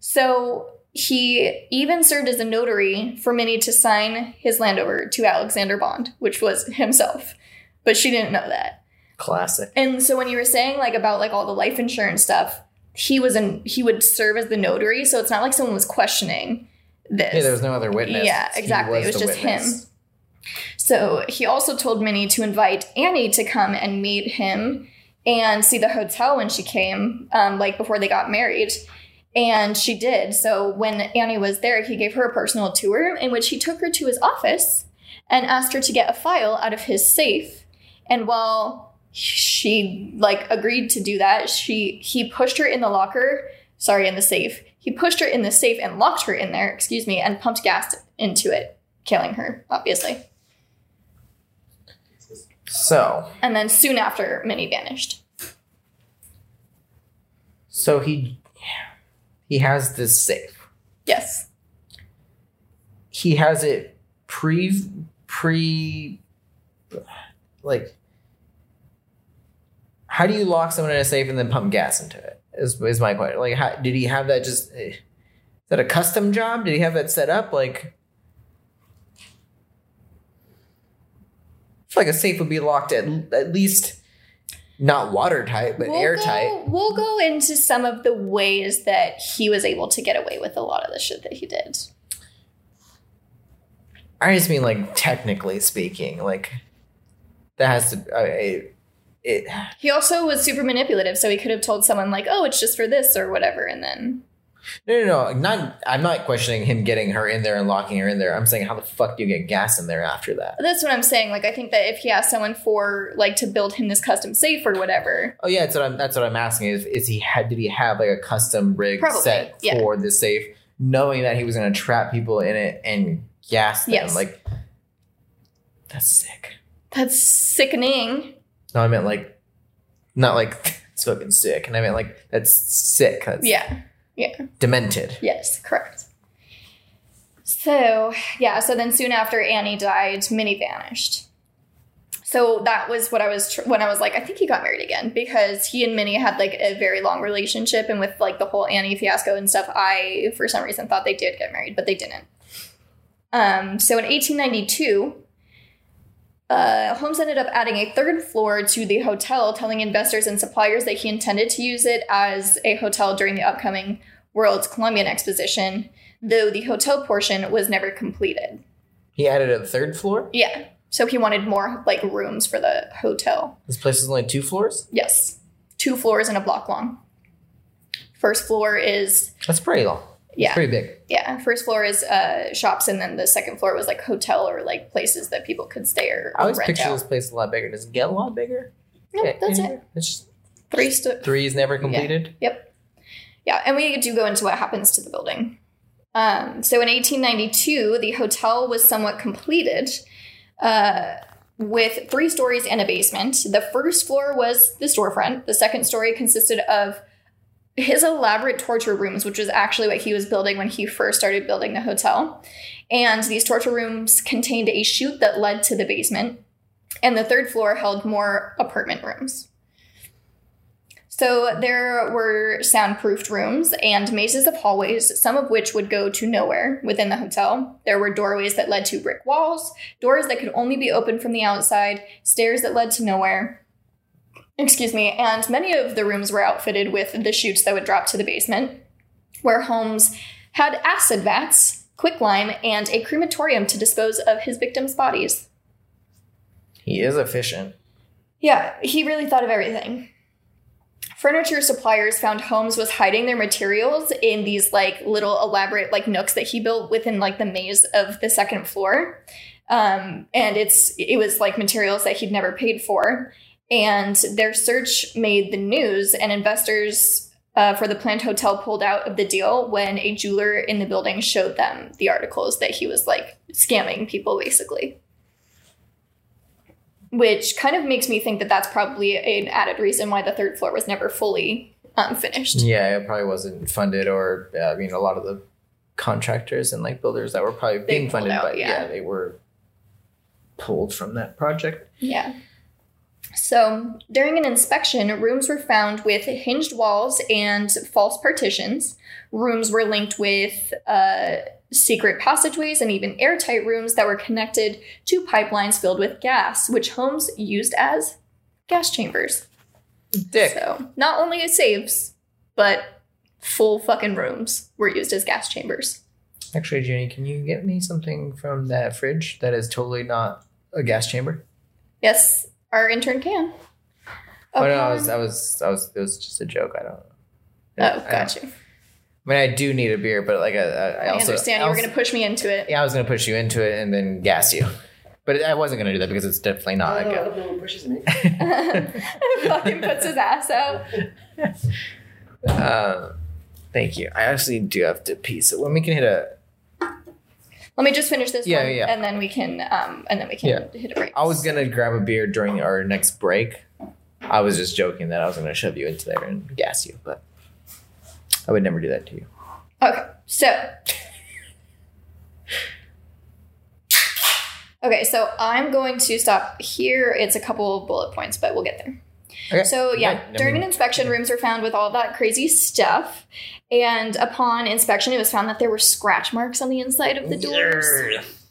So... He even served as a notary for Minnie to sign his land over to Alexander Bond, which was himself. But she didn't know that. Classic. And so when you were saying like about like all the life insurance stuff, he would serve as the notary. So it's not like someone was questioning this. Hey, there was no other witness. Yeah, exactly. It was just him. So he also told Minnie to invite Annie to come and meet him and see the hotel when she came, like before they got married. And she did. So when Annie was there, he gave her a personal tour in which he took her to his office and asked her to get a file out of his safe. And while she like agreed to do that, he pushed her in the locker Sorry, in the safe. He pushed her in the safe and locked her in there, and pumped gas into it, killing her, obviously. So. And then soon after, Minnie vanished. So he has this safe. Yes. He has it like, how do you lock someone in a safe and then pump gas into it? Is my question. Like, how did he have that? Just, is that a custom job? Did he have that set up? Like, I feel like a safe would be locked at least not watertight, but airtight. We'll go into some of the ways that he was able to get away with a lot of the shit that he did. I just mean, like, technically speaking, like, that has to... He also was super manipulative, so he could have told someone, like, oh, it's just for this or whatever, and then... No. I'm not questioning him getting her in there and locking her in there. I'm saying, how the fuck do you get gas in there after that? That's what I'm saying. Like, I think that if he asked someone for, like, to build him this custom safe or whatever. Oh, yeah, that's what I'm asking. Did he have, like, a custom rig set for the safe, knowing that he was going to trap people in it and gas them? Yes. Like, that's sick. That's sickening. No, I meant, like, not, like, it's fucking sick. And I meant, like, that's sick. That's Yeah. Demented. Yes, correct. So, yeah. So then soon after Annie died, Minnie vanished. So that was what I was, when I was like, I think he got married again, because he and Minnie had, like, a very long relationship. And with, like, the whole Annie fiasco and stuff, I, for some reason, thought they did get married, but they didn't. So in 1892... Holmes ended up adding a third floor to the hotel, telling investors and suppliers that he intended to use it as a hotel during the upcoming World's Columbian Exposition, though the hotel portion was never completed. He added a third floor? Yeah. So he wanted more, like, rooms for the hotel. This place is only 2 floors? Yes. 2 floors and a block long. First floor is... That's pretty long. Yeah. It's pretty big. Yeah. First floor is shops, and then the second floor was, like, hotel or, like, places that people could stay or rent out. I always picture this place a lot bigger. Does it get a lot bigger? No, nope, that's it. It's just 3 is never completed? Yeah. Yep. Yeah, and we do go into what happens to the building. So in 1892, the hotel was somewhat completed with 3 stories and a basement. The first floor was the storefront. The second story consisted of his elaborate torture rooms, which was actually what he was building when he first started building the hotel. And these torture rooms contained a chute that led to the basement. And the third floor held more apartment rooms. So there were soundproofed rooms and mazes of hallways, some of which would go to nowhere within the hotel. There were doorways that led to brick walls, doors that could only be opened from the outside, stairs that led to nowhere. And many of the rooms were outfitted with the chutes that would drop to the basement, where Holmes had acid vats, quicklime, and a crematorium to dispose of his victims' bodies. He is efficient. Yeah, he really thought of everything. Furniture suppliers found Holmes was hiding their materials in these, like, little elaborate, like, nooks that he built within, like, the maze of the second floor. And it was, like, materials that he'd never paid for. And their search made the news, and investors for the planned hotel pulled out of the deal when a jeweler in the building showed them the articles that he was, like, scamming people, basically. Which kind of makes me think that that's probably an added reason why the third floor was never fully finished. Yeah, it probably wasn't funded, or, I mean, a lot of the contractors and, like, builders that were probably being funded, but yeah, they were pulled from that project. Yeah. So during an inspection, rooms were found with hinged walls and false partitions. Rooms were linked with secret passageways and even airtight rooms that were connected to pipelines filled with gas, which Holmes used as gas chambers. Dick. So not only as safes, but full fucking rooms were used as gas chambers. Actually, Jenny, can you get me something from that fridge that is totally not a gas chamber? Yes. Our intern can. Oh, no, I was. It was just a joke. I don't know. Gotcha. I mean, I do need a beer, but like I also understand you were going to push me into it. Yeah, I was going to push you into it and then gas you, but I wasn't going to do that because it's definitely not. No one pushes me. Fucking puts his ass out. Thank you. I actually do have to pee, so when we can hit a... Let me just finish this one. Yeah. And then we can hit a break. I was going to grab a beer during our next break. I was just joking that I was going to shove you into there and gas you, but I would never do that to you. Okay, so... Okay, so I'm going to stop here. It's a couple of bullet points, but we'll get there. Okay. So, during an inspection, rooms were found with all that crazy stuff. And upon inspection, it was found that there were scratch marks on the inside of the doors.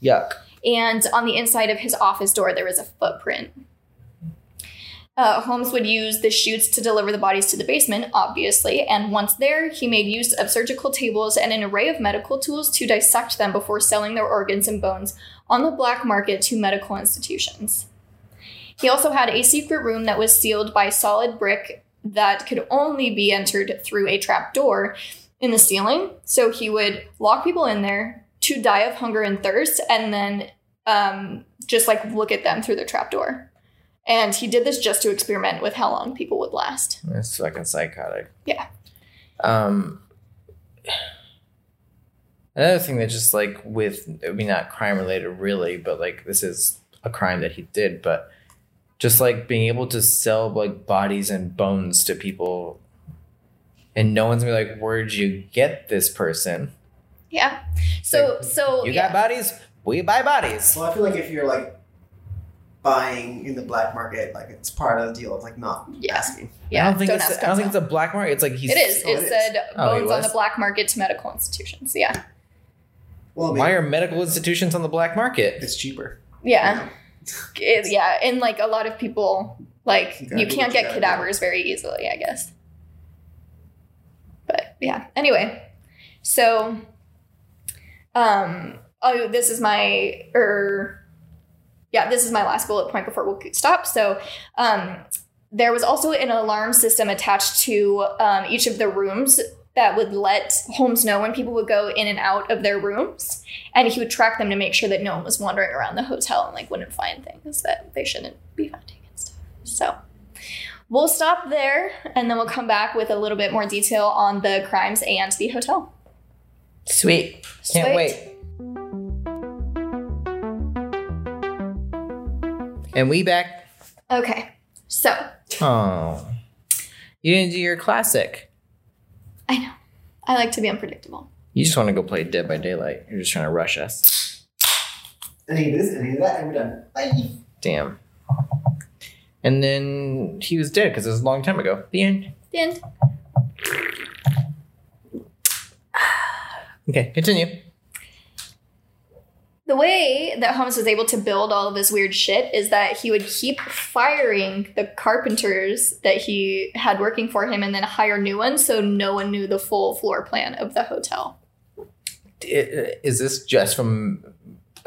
Yuck. And on the inside of his office door, there was a footprint. Holmes would use the chutes to deliver the bodies to the basement, obviously. And once there, he made use of surgical tables and an array of medical tools to dissect them before selling their organs and bones on the black market to medical institutions. He also had a secret room that was sealed by solid brick that could only be entered through a trap door in the ceiling. So he would lock people in there to die of hunger and thirst and then just like look at them through the trap door. And he did this just to experiment with how long people would last. That's fucking psychotic. Yeah. Another thing that just like with, I mean, not crime related really, but like this is a crime that he did, but just like being able to sell like bodies and bones to people and no one's gonna be like, where'd you get this person? Yeah. So you got bodies, we buy bodies. Well, I feel like if you're like buying in the black market, like it's part of the deal of like not asking. Yeah, I don't think it's a black market. It's like he's. It is. Oh, it said bones on the black market to medical institutions. Yeah. Well, why are medical institutions on the black market? It's cheaper. Yeah. And like a lot of people, like you can't get cadavers very easily, I guess. But yeah. Anyway, so, this is my last bullet point before we'll stop. So there was also an alarm system attached to each of the rooms that would let Holmes know when people would go in and out of their rooms. And he would track them to make sure that no one was wandering around the hotel and like wouldn't find things that they shouldn't be finding and stuff. So we'll stop there and then we'll come back with a little bit more detail on the crimes and the hotel. Sweet. Can't wait. And we back. Okay. So. Oh. You didn't do your classic. I know. I like to be unpredictable. You just want to go play Dead by Daylight. You're just trying to rush us. I need this, I need that, and we're done. Bye. Damn. And then he was dead because it was a long time ago. The end. The end. Okay, continue. The way that Holmes was able to build all of this weird shit is that he would keep firing the carpenters that he had working for him and then hire new ones so no one knew the full floor plan of the hotel. Is this just from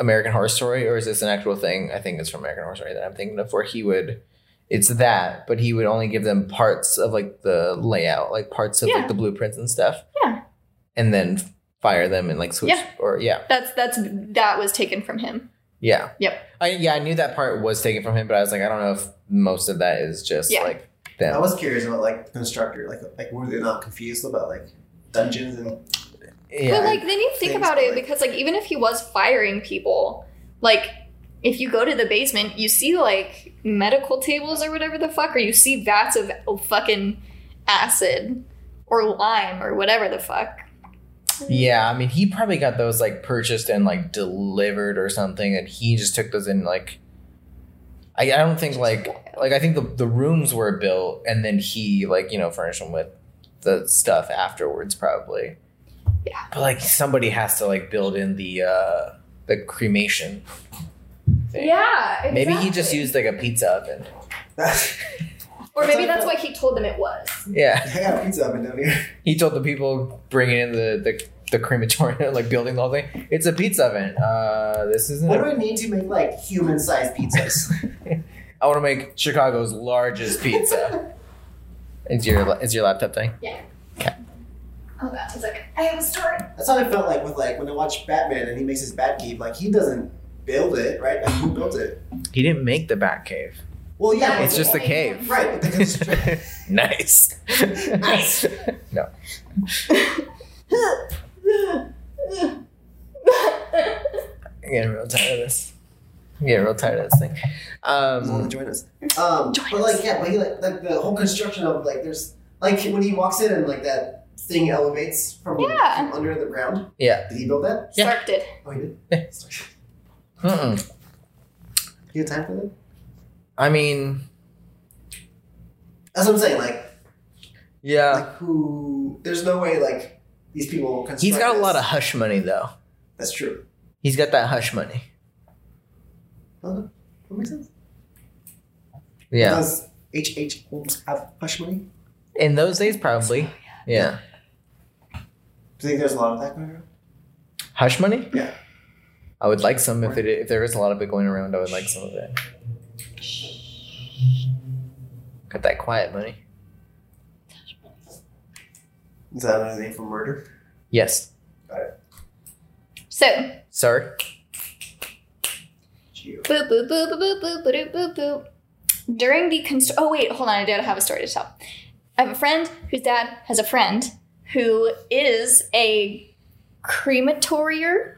American Horror Story or is this an actual thing? I think it's from American Horror Story that I'm thinking of where he would... It's that, but he would only give them parts of like the layout, like parts of like the blueprints and stuff. Yeah. And then... fire them and like switch that was taken from him. Yeah. Yep. I knew that part was taken from him, but I was like, I don't know if most of that is just like them. I was curious about like constructor, like were they not confused about like dungeons and? Yeah. But like then you think about it because like even if he was firing people, like if you go to the basement, you see like medical tables or whatever the fuck, or you see vats of fucking acid or lime or whatever the fuck. Yeah, I mean, he probably got those, like, purchased and, like, delivered or something, and he just took those in, like... I don't think, like I think the rooms were built, and then he, like, you know, furnished them with the stuff afterwards, probably. Yeah. But, like, somebody has to, like, build in the cremation thing. Yeah, exactly. Maybe he just used, like, a pizza oven. Or maybe that's what he told them it was. Yeah. I got pizza oven down here. He told the people bringing in the crematorium, like building the whole thing. It's a pizza oven. This isn't. What do I need to make like human sized pizzas? I want to make Chicago's largest pizza. Is your laptop dying? Yeah. Okay. Oh God, it's like I have a story. That's how I felt like with like when I watched Batman and he makes his Batcave. Like he doesn't build it, right? Like, who built it? He didn't make the Batcave. Well, yeah. It's just the cave. Right. But the nice. Nice. No. I'm getting real tired of this. I'm getting real tired of this thing. Join us. But the whole construction of, like, there's, like, when he walks in and, like, that thing elevates from under the ground. Yeah. Did he build that? Yeah. Stark did. Oh, he did? Yeah. Stark. Mm-mm. You have time for that? I mean, that's what I'm saying. Like, yeah, like who? There's no way like these people. He's got a lot of hush money, though. That's true. He's got that hush money. That makes sense. Yeah. Does H.H. Holmes have hush money? In those days, probably. Yeah. Do you think there's a lot of that going around? Hush money? Yeah. I would like some if there is a lot of it going around. I would like some of it. Got that quiet money. Is that another name for murder? Yes. Got it. So. Sorry. Boop, boop, boop, boop, boop, boop, boop, boop. During the construction. Oh, wait, hold on. I do have a story to tell. I have a friend whose dad has a friend who is a crematorier.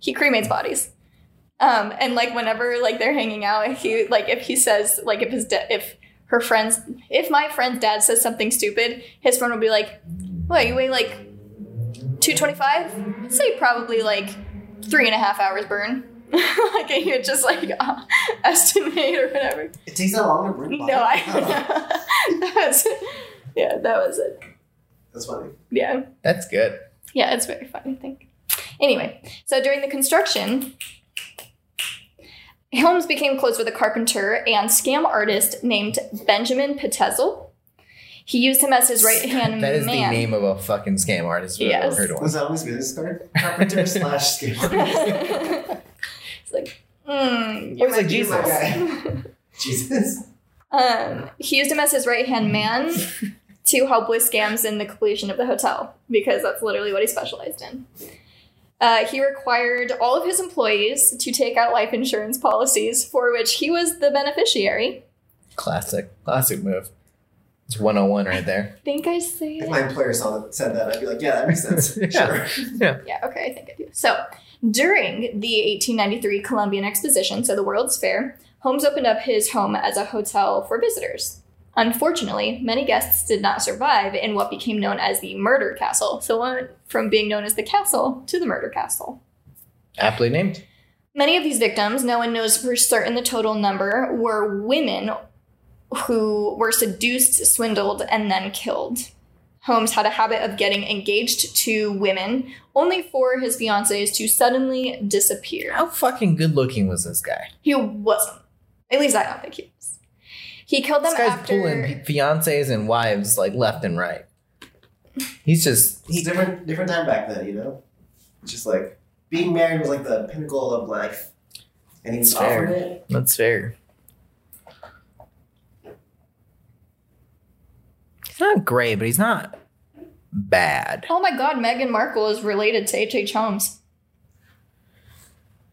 He cremates bodies. And like whenever like they're hanging out, he like if he says like if my friend's dad says something stupid, his friend will be like, "What, you weigh like 225? I'd say probably like 3.5 hours burn." Like and you just like estimate or whatever. It takes that long to burn. No, that was it. That's funny. Yeah, that's good. Yeah, it's very funny. I think. Anyway, so during the construction. Holmes became close with a carpenter and scam artist named Benjamin Pitezel. He used him as his right-hand man. That is the name of a fucking scam artist. Yes. Heard one. Was that always business card? Carpenter / scam artist. It's like, you're my Jesus. Guy. Jesus. He used him as his right-hand man to help with scams in the completion of the hotel, because that's literally what he specialized in. He required all of his employees to take out life insurance policies for which he was the beneficiary. Classic move. It's 101 right there. I think I say it. If my employer said that, I'd be like, yeah, that makes sense. Yeah. Sure. Yeah, okay, I think I do. So during the 1893 Columbian Exposition, so the World's Fair, Holmes opened up his home as a hotel for visitors. Unfortunately, many guests did not survive in what became known as the Murder Castle. So it went from being known as the Castle to the Murder Castle. Aptly named. Many of these victims, no one knows for certain the total number, were women who were seduced, swindled, and then killed. Holmes had a habit of getting engaged to women, only for his fiancées to suddenly disappear. How fucking good-looking was this guy? He wasn't. At least I don't think he was. He killed them after... This guy's pulling fiancés and wives, like, left and right. He's just... It's a different time back then, you know? It's just, like, being married was, like, the pinnacle of life. And he's offered it. That's fair. He's not great, but he's not bad. Oh, my God. Meghan Markle is related to H.H. Holmes.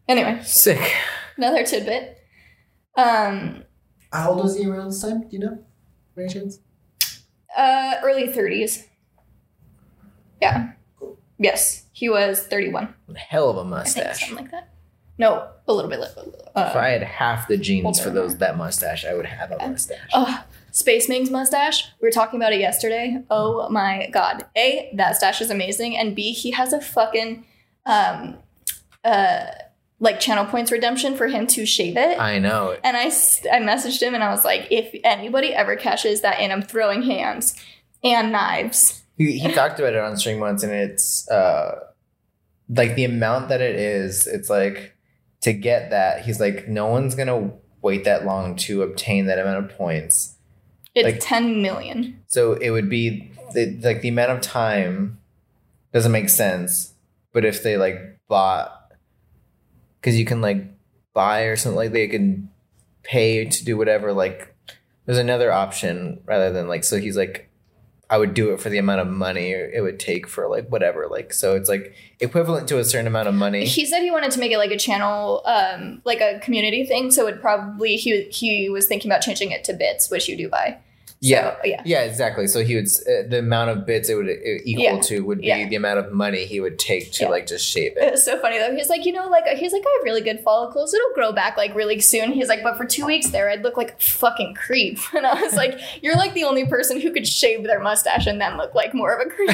Anyway. Sick. Another tidbit. How old was he around this time? Do you know? Any chance? Early 30s. Yeah. Cool. Yes. He was 31. Hell of a mustache. I think something like that. No, a little bit. If I had half the genes for that mustache, I would have a mustache. Space Ming's mustache. We were talking about it yesterday. Oh my God. A, that stash is amazing. And B, he has a fucking... like Channel Points redemption for him to shave it. I know. And I messaged him and I was like, if anybody ever catches that, and I'm throwing hands and knives. He talked about it on stream once, and it's like the amount that it is. It's like to get that. He's like, no one's gonna wait that long to obtain that amount of points. It's like 10 million. So it would be like the amount of time doesn't make sense. But if they like bought. Because you can, like, buy or something. Like, they can pay to do whatever. Like, there's another option rather than, like... So he's, like, I would do it for the amount of money it would take for like whatever, like, so it's like equivalent to a certain amount of money. He said he wanted to make it like a channel, like a community thing. So it probably, he was thinking about changing it to bits, which you do buy. So, yeah, exactly. So he would, the amount of bits it would equal to would be the amount of money he would take to like just shape it. It's so funny though. He's like, you know, like, he's like, I have really good follicles. It'll grow back like really soon. He's like, but for 2 weeks there, I'd look like a fucking creep. And I was like, you're like the only person who could shave their mustache and then look like more of a creep.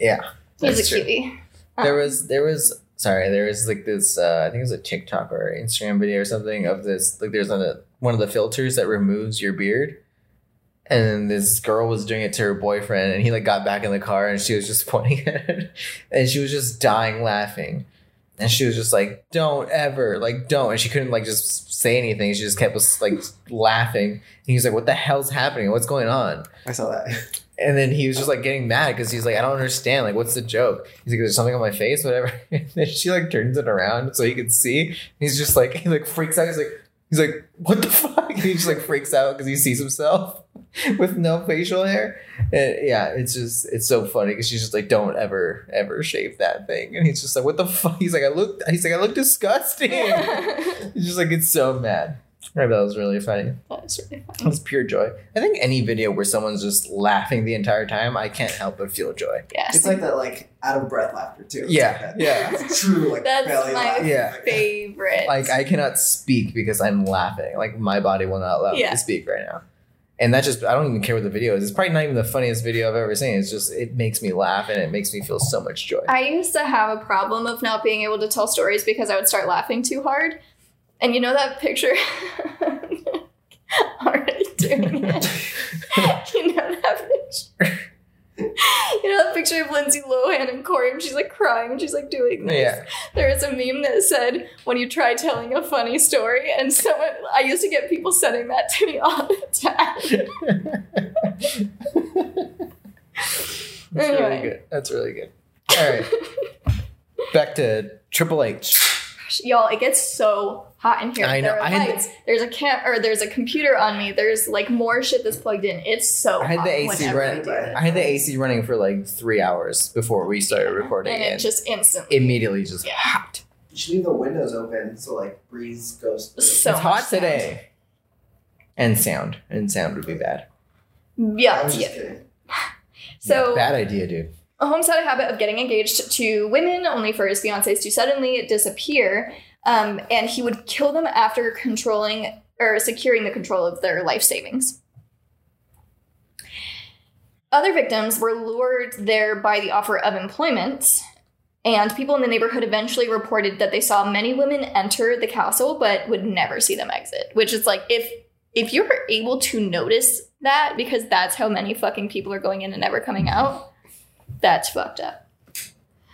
Yeah. He's a cutie. There was sorry, there was like this, I think it was a TikTok or Instagram video or something of this. Like there's one of the filters that removes your beard. And then this girl was doing it to her boyfriend and he like got back in the car and she was just pointing at it and she was just dying laughing. And she was just like, don't ever, like, don't. And she couldn't like just say anything. She just kept like laughing. And he was like, what the hell's happening? What's going on? I saw that. And then he was just like getting mad because he's like, I don't understand. Like, what's the joke? He's like, there's something on my face, whatever. And then she like turns it around so he can see. And he's just like, he like freaks out. He's like, what the fuck? And he just like freaks out because he sees himself with no facial hair. And yeah, it's so funny because she's just like, don't ever, ever shave that thing. And he's just like, what the fuck? He's like, I look disgusting. He's just like, it's so mad. I thought that was really funny. It was pure joy. I think any video where someone's just laughing the entire time, I can't help but feel joy. Yes. It's like that, like, out-of-breath laughter, too. It's It's true, like, that's belly laughter. That's my favorite. Like, I cannot speak because I'm laughing. Like, my body will not allow me to speak right now. And that just, I don't even care what the video is. It's probably not even the funniest video I've ever seen. It's just, it makes me laugh and it makes me feel so much joy. I used to have a problem of not being able to tell stories because I would start laughing too hard. And you know that picture? Already doing it. You know that picture of Lindsay Lohan and Corey, and she's like crying, and she's like doing this. Yeah. There was a meme that said, when you try telling a funny story, and someone, I used to get people sending that to me all the time. That's really good. All right. Back to Triple H. Y'all, it gets so hot in here. I know. There are lights. There's a computer on me. There's like more shit that's plugged in. It's so hot. I had the AC running for like 3 hours before we started recording, and it just immediately hot. You should leave the windows open so like breeze goes through. So it's hot today. And sound would be bad. Yeah. I'm just kidding. So bad idea, dude. Holmes had a habit of getting engaged to women only for his fiancées to suddenly disappear, and he would kill them after controlling or securing the control of their life savings. Other victims were lured there by the offer of employment, and people in the neighborhood eventually reported that they saw many women enter the castle but would never see them exit, which is like, if you're able to notice that, because that's how many fucking people are going in and never coming out. That's fucked up.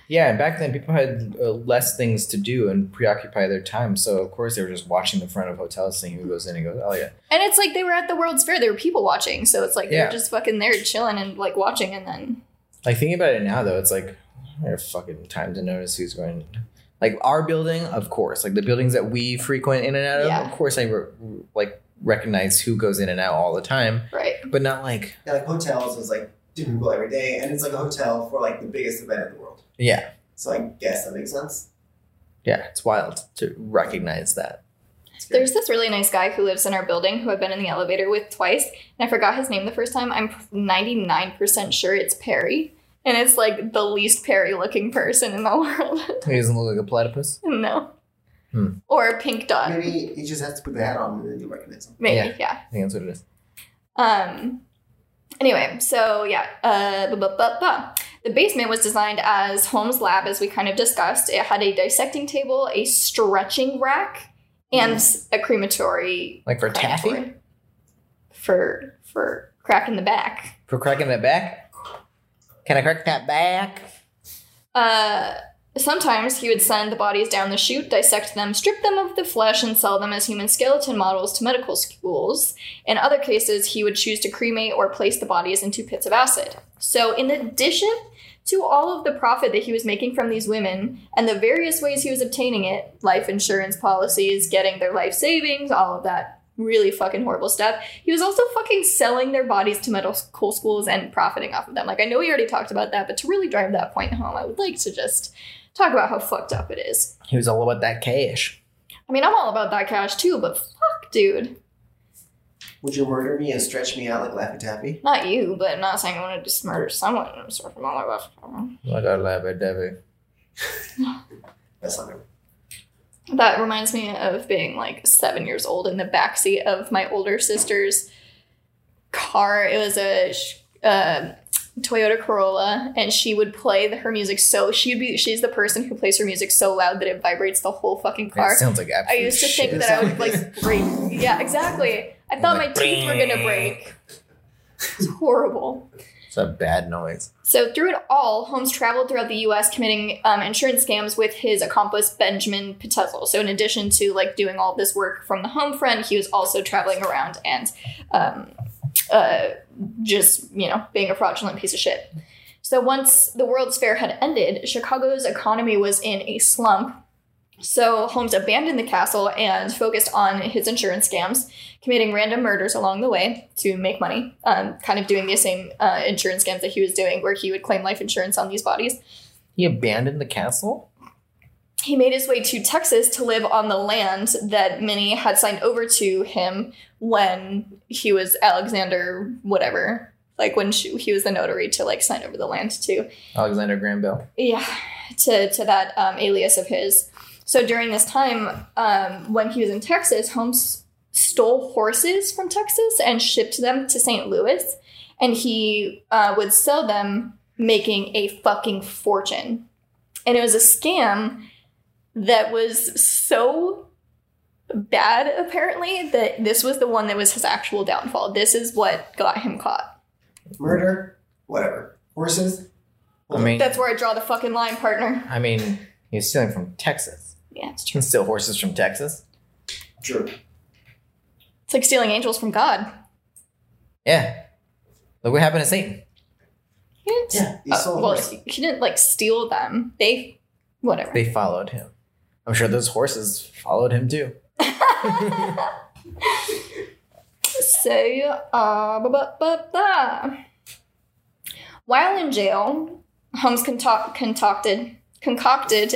Yeah, and back then people had less things to do and preoccupy their time. So, of course, they were just watching the front of hotels, seeing who goes in and goes, oh, yeah. And it's like they were at the World's Fair. They were people watching. So it's like they were just fucking there chilling and, like, watching. And then... Like, thinking about it now, though, it's like, I have fucking time to notice who's going... Like, our building, of course. Like, the buildings that we frequent in and out of, of course, I, recognize who goes in and out all the time. Right. But not, like... Yeah, like, hotels was, like... different people every day, and it's like a hotel for like the biggest event in the world. Yeah. So I guess that makes sense. Yeah, it's wild to recognize that. There's this really nice guy who lives in our building who I've been in the elevator with twice, and I forgot his name the first time. I'm 99% sure it's Perry, and it's like the least Perry-looking person in the world. He doesn't look like a platypus? No. Or a pink dog. Maybe he just has to put the hat on and then you recognize him. Maybe, yeah. I think that's what it is. Anyway, so yeah, the basement was designed as Holmes' lab, as we kind of discussed. It had a dissecting table, a stretching rack, and a crematory. Like for taffy? For cracking the back. For cracking the back? Can I crack that back? Sometimes he would send the bodies down the chute, dissect them, strip them of the flesh, and sell them as human skeleton models to medical schools. In other cases, he would choose to cremate or place the bodies into pits of acid. So in addition to all of the profit that he was making from these women and the various ways he was obtaining it, life insurance policies, getting their life savings, all of that really fucking horrible stuff. He was also fucking selling their bodies to medical schools and profiting off of them. Like, I know we already talked about that, but to really drive that point home, I would like to just talk about how fucked up it is. He was all about that cash. I mean, I'm all about that cash too, but fuck, dude. Would you murder me and stretch me out like Laffy Taffy? Not you, but I'm not saying I want to just murder someone. I'm sorry for my life. Like a Laffy Taffy. That's not it. That reminds me of being like 7 years old in the backseat of my older sister's car. It was a Toyota Corolla, and she would play her music so she's the person who plays her music so loud that it vibrates the whole fucking car. It sounds like absolute I used to shit. Think that I would like break. Yeah, exactly. I thought my teeth were gonna break. It's horrible. It's a bad noise. So through it all, Holmes traveled throughout the U.S. committing insurance scams with his accomplice Benjamin Pitezel. So in addition to like doing all this work from the home front, he was also traveling around and just, you know, being a fraudulent piece of shit. So once the World's Fair had ended, Chicago's economy was in a slump. So Holmes abandoned the castle and focused on his insurance scams, committing random murders along the way to make money, kind of doing the same insurance scams that he was doing, where he would claim life insurance on these bodies. He abandoned the castle? He made his way to Texas to live on the land that Minnie had signed over to him when he was Alexander whatever. Like when he was the notary to like sign over the land to. Alexander Graham Bell. Yeah, to that alias of his. So during this time, when he was in Texas, Holmes stole horses from Texas and shipped them to St. Louis. And he would sell them, making a fucking fortune. And it was a scam that was so bad, apparently, that this was the one that was his actual downfall. This is what got him caught. Murder, whatever. Horses. I mean, that's where I draw the fucking line, partner. I mean, he was stealing from Texas. Yeah, it's true. You can steal horses from Texas. True. It's like stealing angels from God. Yeah. Look what happened to Satan. He didn't, yeah, he sold horses. He didn't, like, steal them. They, whatever. They followed him. I'm sure those horses followed him, too. So, while in jail, Holmes concocted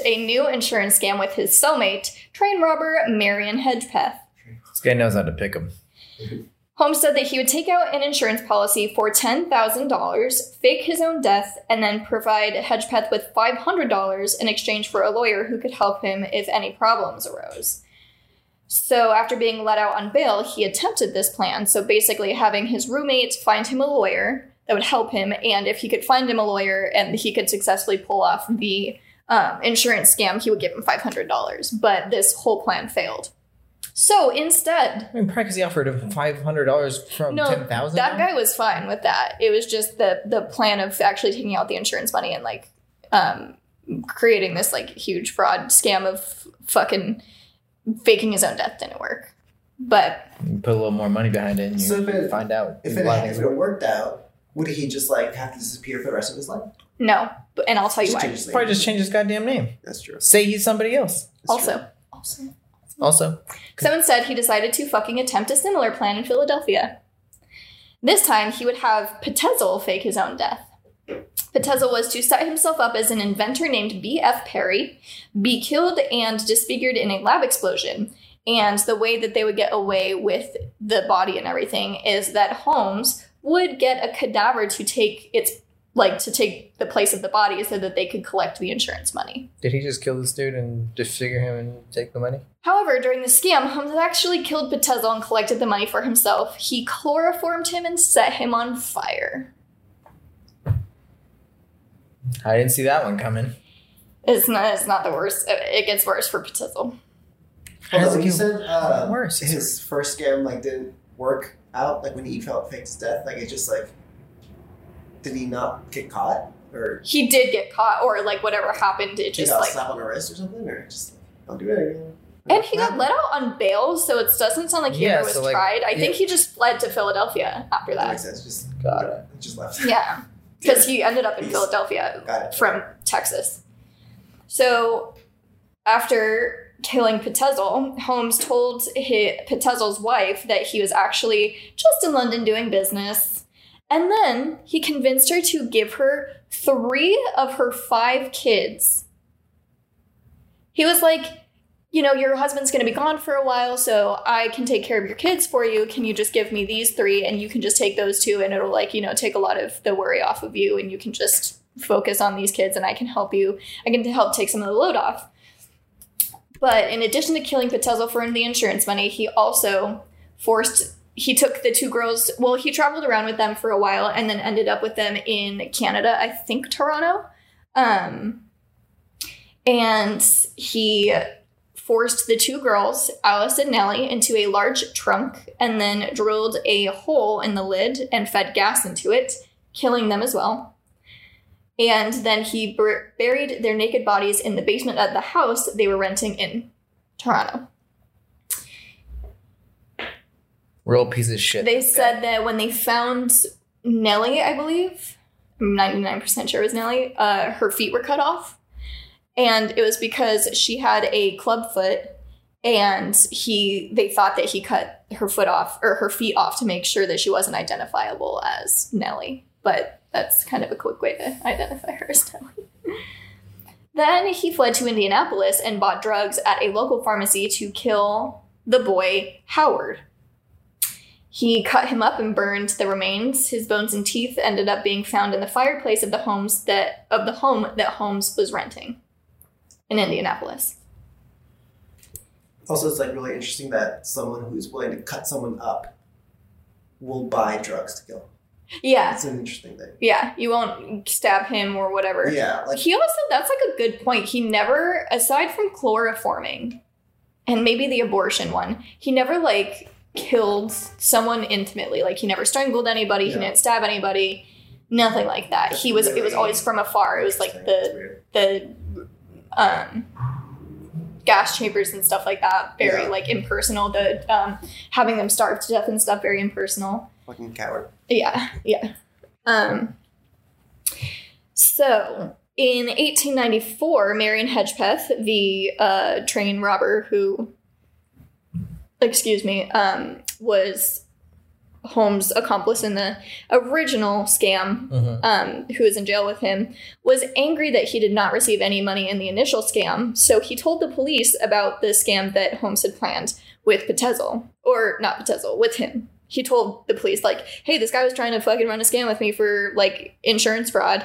a new insurance scam with his cellmate, train robber Marion Hedgepeth. This guy knows how to pick him. Holmes said that he would take out an insurance policy for $10,000, fake his own death, and then provide Hedgepeth with $500 in exchange for a lawyer who could help him if any problems arose. So after being let out on bail, he attempted this plan. So basically having his roommate find him a lawyer that would help him, and if he could find him a lawyer and he could successfully pull off the insurance scam, he would give him $500, but this whole plan failed. So instead, I mean, practically offered him $500 from $10,000. That guy was fine with that. It was just the plan of actually taking out the insurance money and like creating this like huge fraud scam of fucking faking his own death didn't work. But you put a little more money behind it, and you find out if it hadn't worked out. Would he just like have to disappear for the rest of his life? No, and I'll tell you why. Probably just change his goddamn name. That's true. Say he's somebody else. Also. So instead, he decided to fucking attempt a similar plan in Philadelphia. This time, he would have Pitezel fake his own death. Pitezel was to set himself up as an inventor named B.F. Perry, be killed and disfigured in a lab explosion. And the way that they would get away with the body and everything is that Holmes would get a cadaver to take take the place of the body so that they could collect the insurance money. Did he just kill this dude and disfigure him and take the money? However, during the scam, Holmes actually killed Pitezel and collected the money for himself. He chloroformed him and set him on fire. I didn't see that one coming. It's not the worst. It gets worse for Pitezel. Although he said worse. His first scam didn't work out, when he faked his death, it's just did he not get caught? Or he did get caught, or whatever happened, it just got a slap on the wrist or something, or just don't do it again. And he got let out on bail, so it doesn't sound like he ever was tried. I think he just fled to Philadelphia after that. That makes sense. Just got it. Just left. Yeah, because he ended up in Philadelphia from Texas. So after killing Pitezel, Holmes told Pitezel's wife that he was actually just in London doing business. And then he convinced her to give her 3 of her 5 kids. He was like, you know, your husband's going to be gone for a while, so I can take care of your kids for you. Can you just give me these 3 and you can just take those 2 and it'll, like, you know, take a lot of the worry off of you and you can just focus on these kids and I can help you. I can help take some of the load off. But in addition to killing Pitezel for the insurance money, he also took the 2 girls, well, he traveled around with them for a while and then ended up with them in Canada, I think Toronto. And he forced the 2 girls, Alice and Nellie, into a large trunk and then drilled a hole in the lid and fed gas into it, killing them as well. And then he buried their naked bodies in the basement of the house they were renting in Toronto. Real piece of shit. They said that when they found Nellie, I believe, I'm 99% sure it was Nellie, her feet were cut off. And it was because she had a club foot and they thought that he cut her foot off or her feet off to make sure that she wasn't identifiable as Nellie. But that's kind of a quick way to identify her as Nellie. Then he fled to Indianapolis and bought drugs at a local pharmacy to kill the boy, Howard. He cut him up and burned the remains. His bones and teeth ended up being found in the fireplace of the home that Holmes was renting in Indianapolis. Also, it's like really interesting that someone who's willing to cut someone up will buy drugs to kill him. Yeah. It's an interesting thing. Yeah. You won't stab him or whatever. Yeah. Like, he also, that's like a good point. He never, aside from chloroforming and maybe the abortion one, he never like killed someone intimately. Like he never strangled anybody. Yeah. He didn't stab anybody. Nothing like that. That's it was always from afar. It was like the gas chambers and stuff like that. Very like impersonal. The having them starve to death and stuff. Very impersonal. Fucking coward. Yeah. So in 1894, Marion Hedgepeth, the train robber who was Holmes' accomplice in the original scam, who was in jail with him, was angry that he did not receive any money in the initial scam. So he told the police about the scam that Holmes had planned with Pitezel, or not Pitezel, with him. He told the police, like, hey, this guy was trying to fucking run a scam with me for, like, insurance fraud.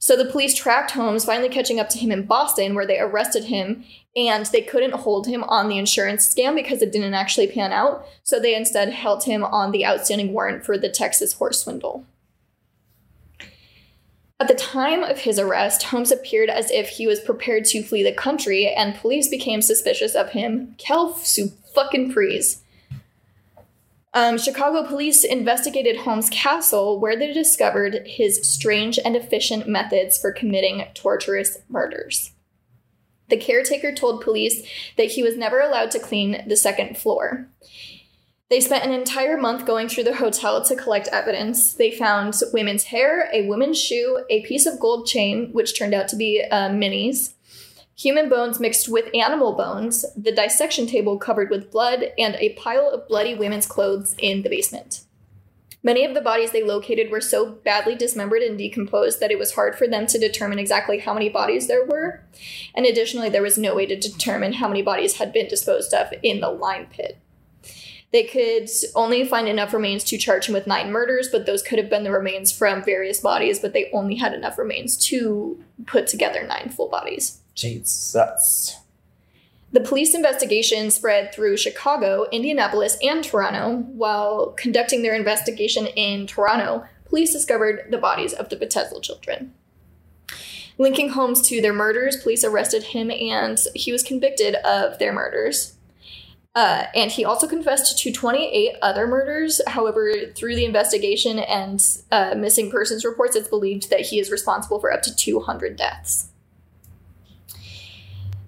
So the police tracked Holmes, finally catching up to him in Boston, where they arrested him. And they couldn't hold him on the insurance scam because it didn't actually pan out. So they instead held him on the outstanding warrant for the Texas horse swindle. At the time of his arrest, Holmes appeared as if he was prepared to flee the country, and police became suspicious of him. Kel-su-fucking-prees. Chicago police investigated Holmes' castle, where they discovered his strange and efficient methods for committing torturous murders. The caretaker told police that he was never allowed to clean the second floor. They spent an entire month going through the hotel to collect evidence. They found women's hair, a woman's shoe, a piece of gold chain, which turned out to be Minnie's, human bones mixed with animal bones, the dissection table covered with blood, and a pile of bloody women's clothes in the basement. Many of the bodies they located were so badly dismembered and decomposed that it was hard for them to determine exactly how many bodies there were. And additionally, there was no way to determine how many bodies had been disposed of in the lime pit. They could only find enough remains to charge him with 9 murders, but those could have been the remains from various bodies, but they only had enough remains to put together 9 full bodies. Jesus. The police investigation spread through Chicago, Indianapolis, and Toronto. While conducting their investigation in Toronto, police discovered the bodies of the Pitezel children. Linking Holmes to their murders, police arrested him and he was convicted of their murders. And he also confessed to 28 other murders. However, through the investigation and missing persons reports, it's believed that he is responsible for up to 200 deaths.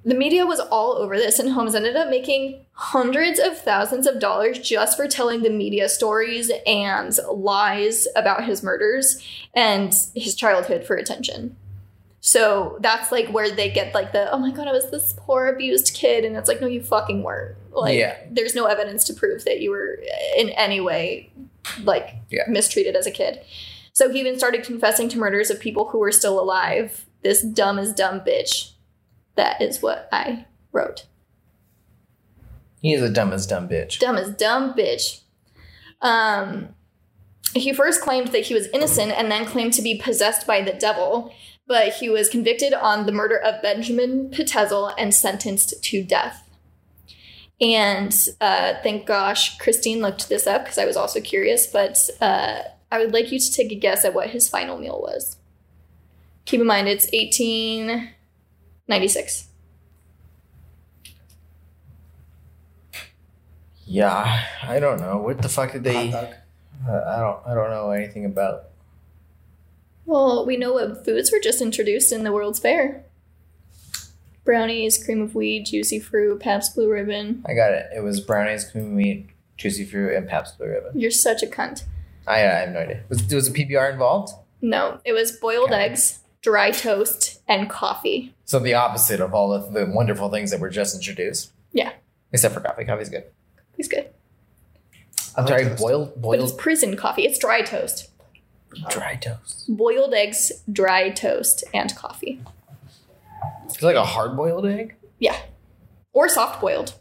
The media was all over this, and Holmes ended up making hundreds of thousands of dollars just for telling the media stories and lies about his murders and his childhood for attention. So that's, like, where they get, like, the, oh, my God, I was this poor, abused kid. And it's like, no, you fucking weren't. Like, there's no evidence to prove that you were in any way, like, mistreated as a kid. So he even started confessing to murders of people who were still alive. This dumb is dumb bitch. That is what I wrote. He is a dumb as dumb bitch. Dumb as dumb bitch. He first claimed that he was innocent and then claimed to be possessed by the devil, but he was convicted on the murder of Benjamin Pitezel and sentenced to death. And thank gosh, Christine looked this up because I was also curious, but I would like you to take a guess at what his final meal was. Keep in mind, it's 1896. Yeah, I don't know. What the fuck did they eat? I don't know anything about. Well, we know what foods were just introduced in the World's Fair. Brownies, cream of wheat, juicy fruit, Pabst Blue Ribbon. I got it. It was brownies, cream of wheat, juicy fruit, and Pabst Blue Ribbon. You're such a cunt. I have no idea. Was a PBR involved? No. It was boiled eggs, dry toast, and coffee. So the opposite of all of the wonderful things that were just introduced. Yeah. Except for coffee. Coffee's good. He's good. I'm sorry, boiled. But it's prison coffee. It's dry toast. Dry toast. Boiled eggs, dry toast, and coffee. It's like a hard-boiled egg? Yeah. Or soft-boiled.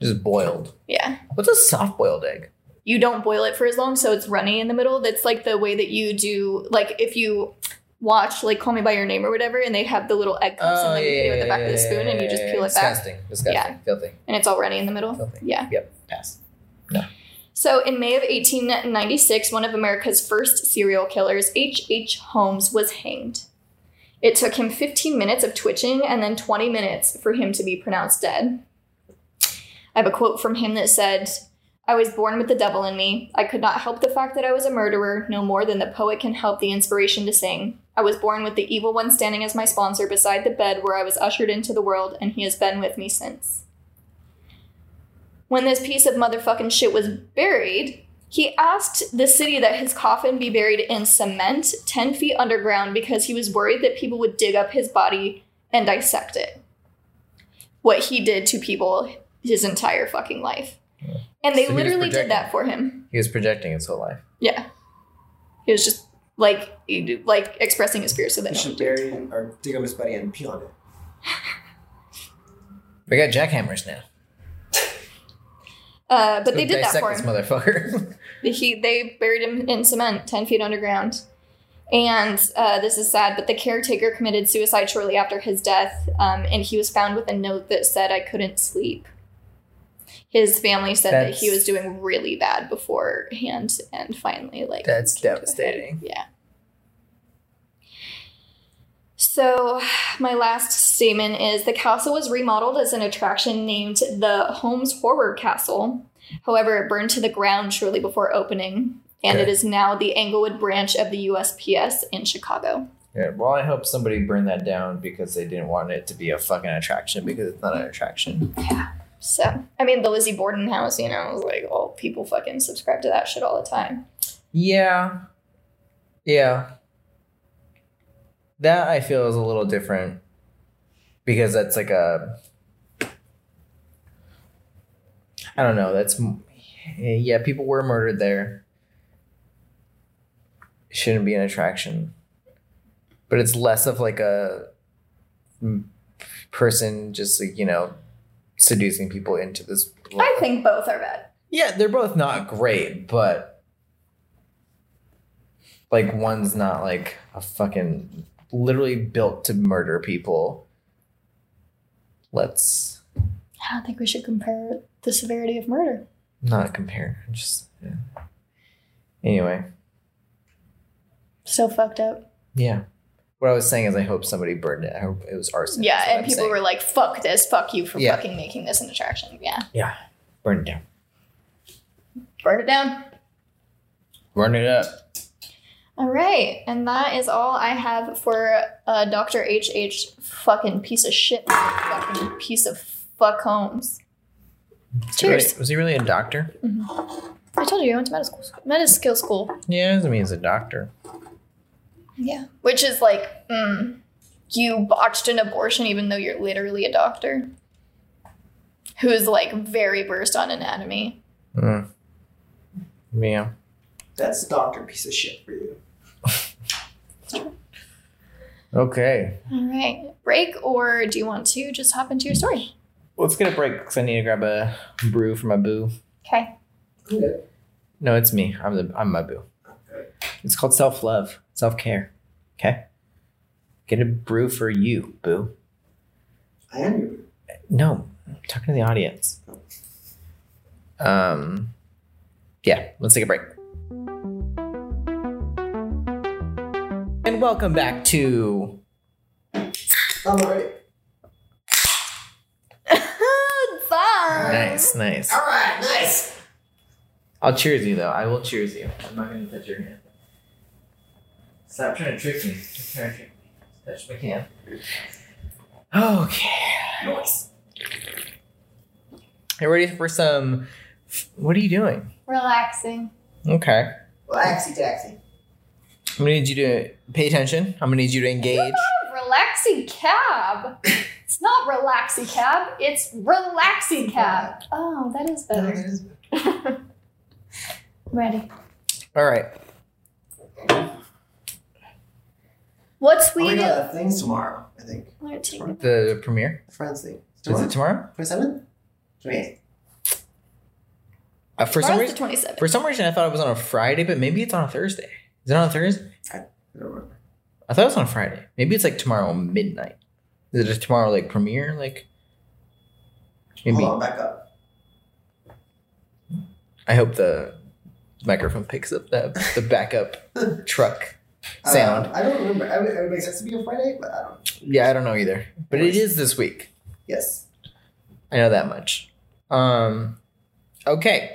Just boiled. Yeah. What's a soft-boiled egg? You don't boil it for as long, so it's runny in the middle. That's like the way that you do, like, if you watch, like, Call Me By Your Name or whatever, and they have the little egg cups and then you do it with the back of the spoon and you just peel it back. Disgusting. Yeah. Filthy. And it's all runny in the middle? Filthy. Yeah. Yep. Pass. No. So in May of 1896, one of America's first serial killers, H.H. Holmes, was hanged. It took him 15 minutes of twitching and then 20 minutes for him to be pronounced dead. I have a quote from him that said, "I was born with the devil in me. I could not help the fact that I was a murderer, no more than the poet can help the inspiration to sing. I was born with the evil one standing as my sponsor beside the bed where I was ushered into the world, and he has been with me since." When this piece of motherfucking shit was buried, he asked the city that his coffin be buried in cement 10 feet underground because he was worried that people would dig up his body and dissect it. What he did to people his entire fucking life. Yeah. And they literally did that for him. He was projecting his whole life. Yeah. He was just like expressing his fear so that he should bury him or dig up his body and peel on it. We got jackhammers now. But they did that for him. This motherfucker. They buried him in cement 10 feet underground. And this is sad, but the caretaker committed suicide shortly after his death, and he was found with a note that said, "I couldn't sleep." His family said that he was doing really bad beforehand, and finally, like... That's devastating. Yeah. So my last statement is the castle was remodeled as an attraction named the Holmes Horror Castle. However, it burned to the ground shortly before opening, and it is now the Englewood branch of the USPS in Chicago. Yeah, well, I hope somebody burned that down because they didn't want it to be a fucking attraction because it's not an attraction. Yeah. So, I mean, the Lizzie Borden house, you know, was like, oh, people fucking subscribe to that shit all the time. Yeah. Yeah. That, I feel, is a little different because that's like a, I don't know, that's, yeah, people were murdered there. It shouldn't be an attraction. But it's less of like a person just like, you know, seducing people into this. I think both are bad. Yeah, they're both not great, but like one's not like a fucking... literally built to murder people. I don't think we should compare the severity of murder. Not compare. Just, yeah. Anyway. So fucked up. Yeah. What I was saying is I hope somebody burned it. I hope it was arson. Yeah, and people were like, fuck this. Fuck you for fucking making this an attraction. Yeah. Yeah. Burn it down. Burn it down. Burn it up. All right, and that is all I have for Dr. H.H. fucking piece of shit, fucking piece of fuck Holmes. Cheers. Was he really a doctor? Mm-hmm. I told you, I went to medical school. Yeah, I mean, he's a doctor. Yeah, which is like, you botched an abortion even though you're literally a doctor who is like very versed on anatomy. Mm. Yeah. That's a doctor piece of shit for you. Okay. All right. Break, or do you want to just hop into your story? Let's get a break because I need to grab a brew for my boo. Okay. Cool. No, it's me. I'm my boo. Okay. It's called self-love, self-care. Okay? Get a brew for you, boo. I am your boo. No. I'm talking to the audience. Yeah, let's take a break. And welcome back to... I'm alright. Nice. Alright, nice. I'll cheers you, though. I will cheers you. I'm not going to touch your hand. Stop trying to trick me. Stop trying to trick me. Touch my hand. Okay. Nice. You ready for some... What are you doing? Relaxing. Okay. Relaxy taxi. I'm going to need you to pay attention. I'm going to need you to engage. Relaxy cab. It's not relaxy cab. It's relaxy cab. Oh, that is better. That is better. Ready. All right. What's we do? The thing's tomorrow, I think. The premiere? Friends thing. Is it tomorrow? 27th? 28th. For some reason, I thought it was on a Friday, but maybe it's on a Thursday. Is it on a Thursday? I don't remember. I thought it was on a Friday. Maybe it's like tomorrow midnight. Is it just tomorrow like premiere? Like maybe. Hold on, back up. I hope the microphone picks up the backup truck sound. I don't remember. It would make sense to be on Friday, but I don't. Yeah, I don't know either. But it is this week. Yes, I know that much. Okay.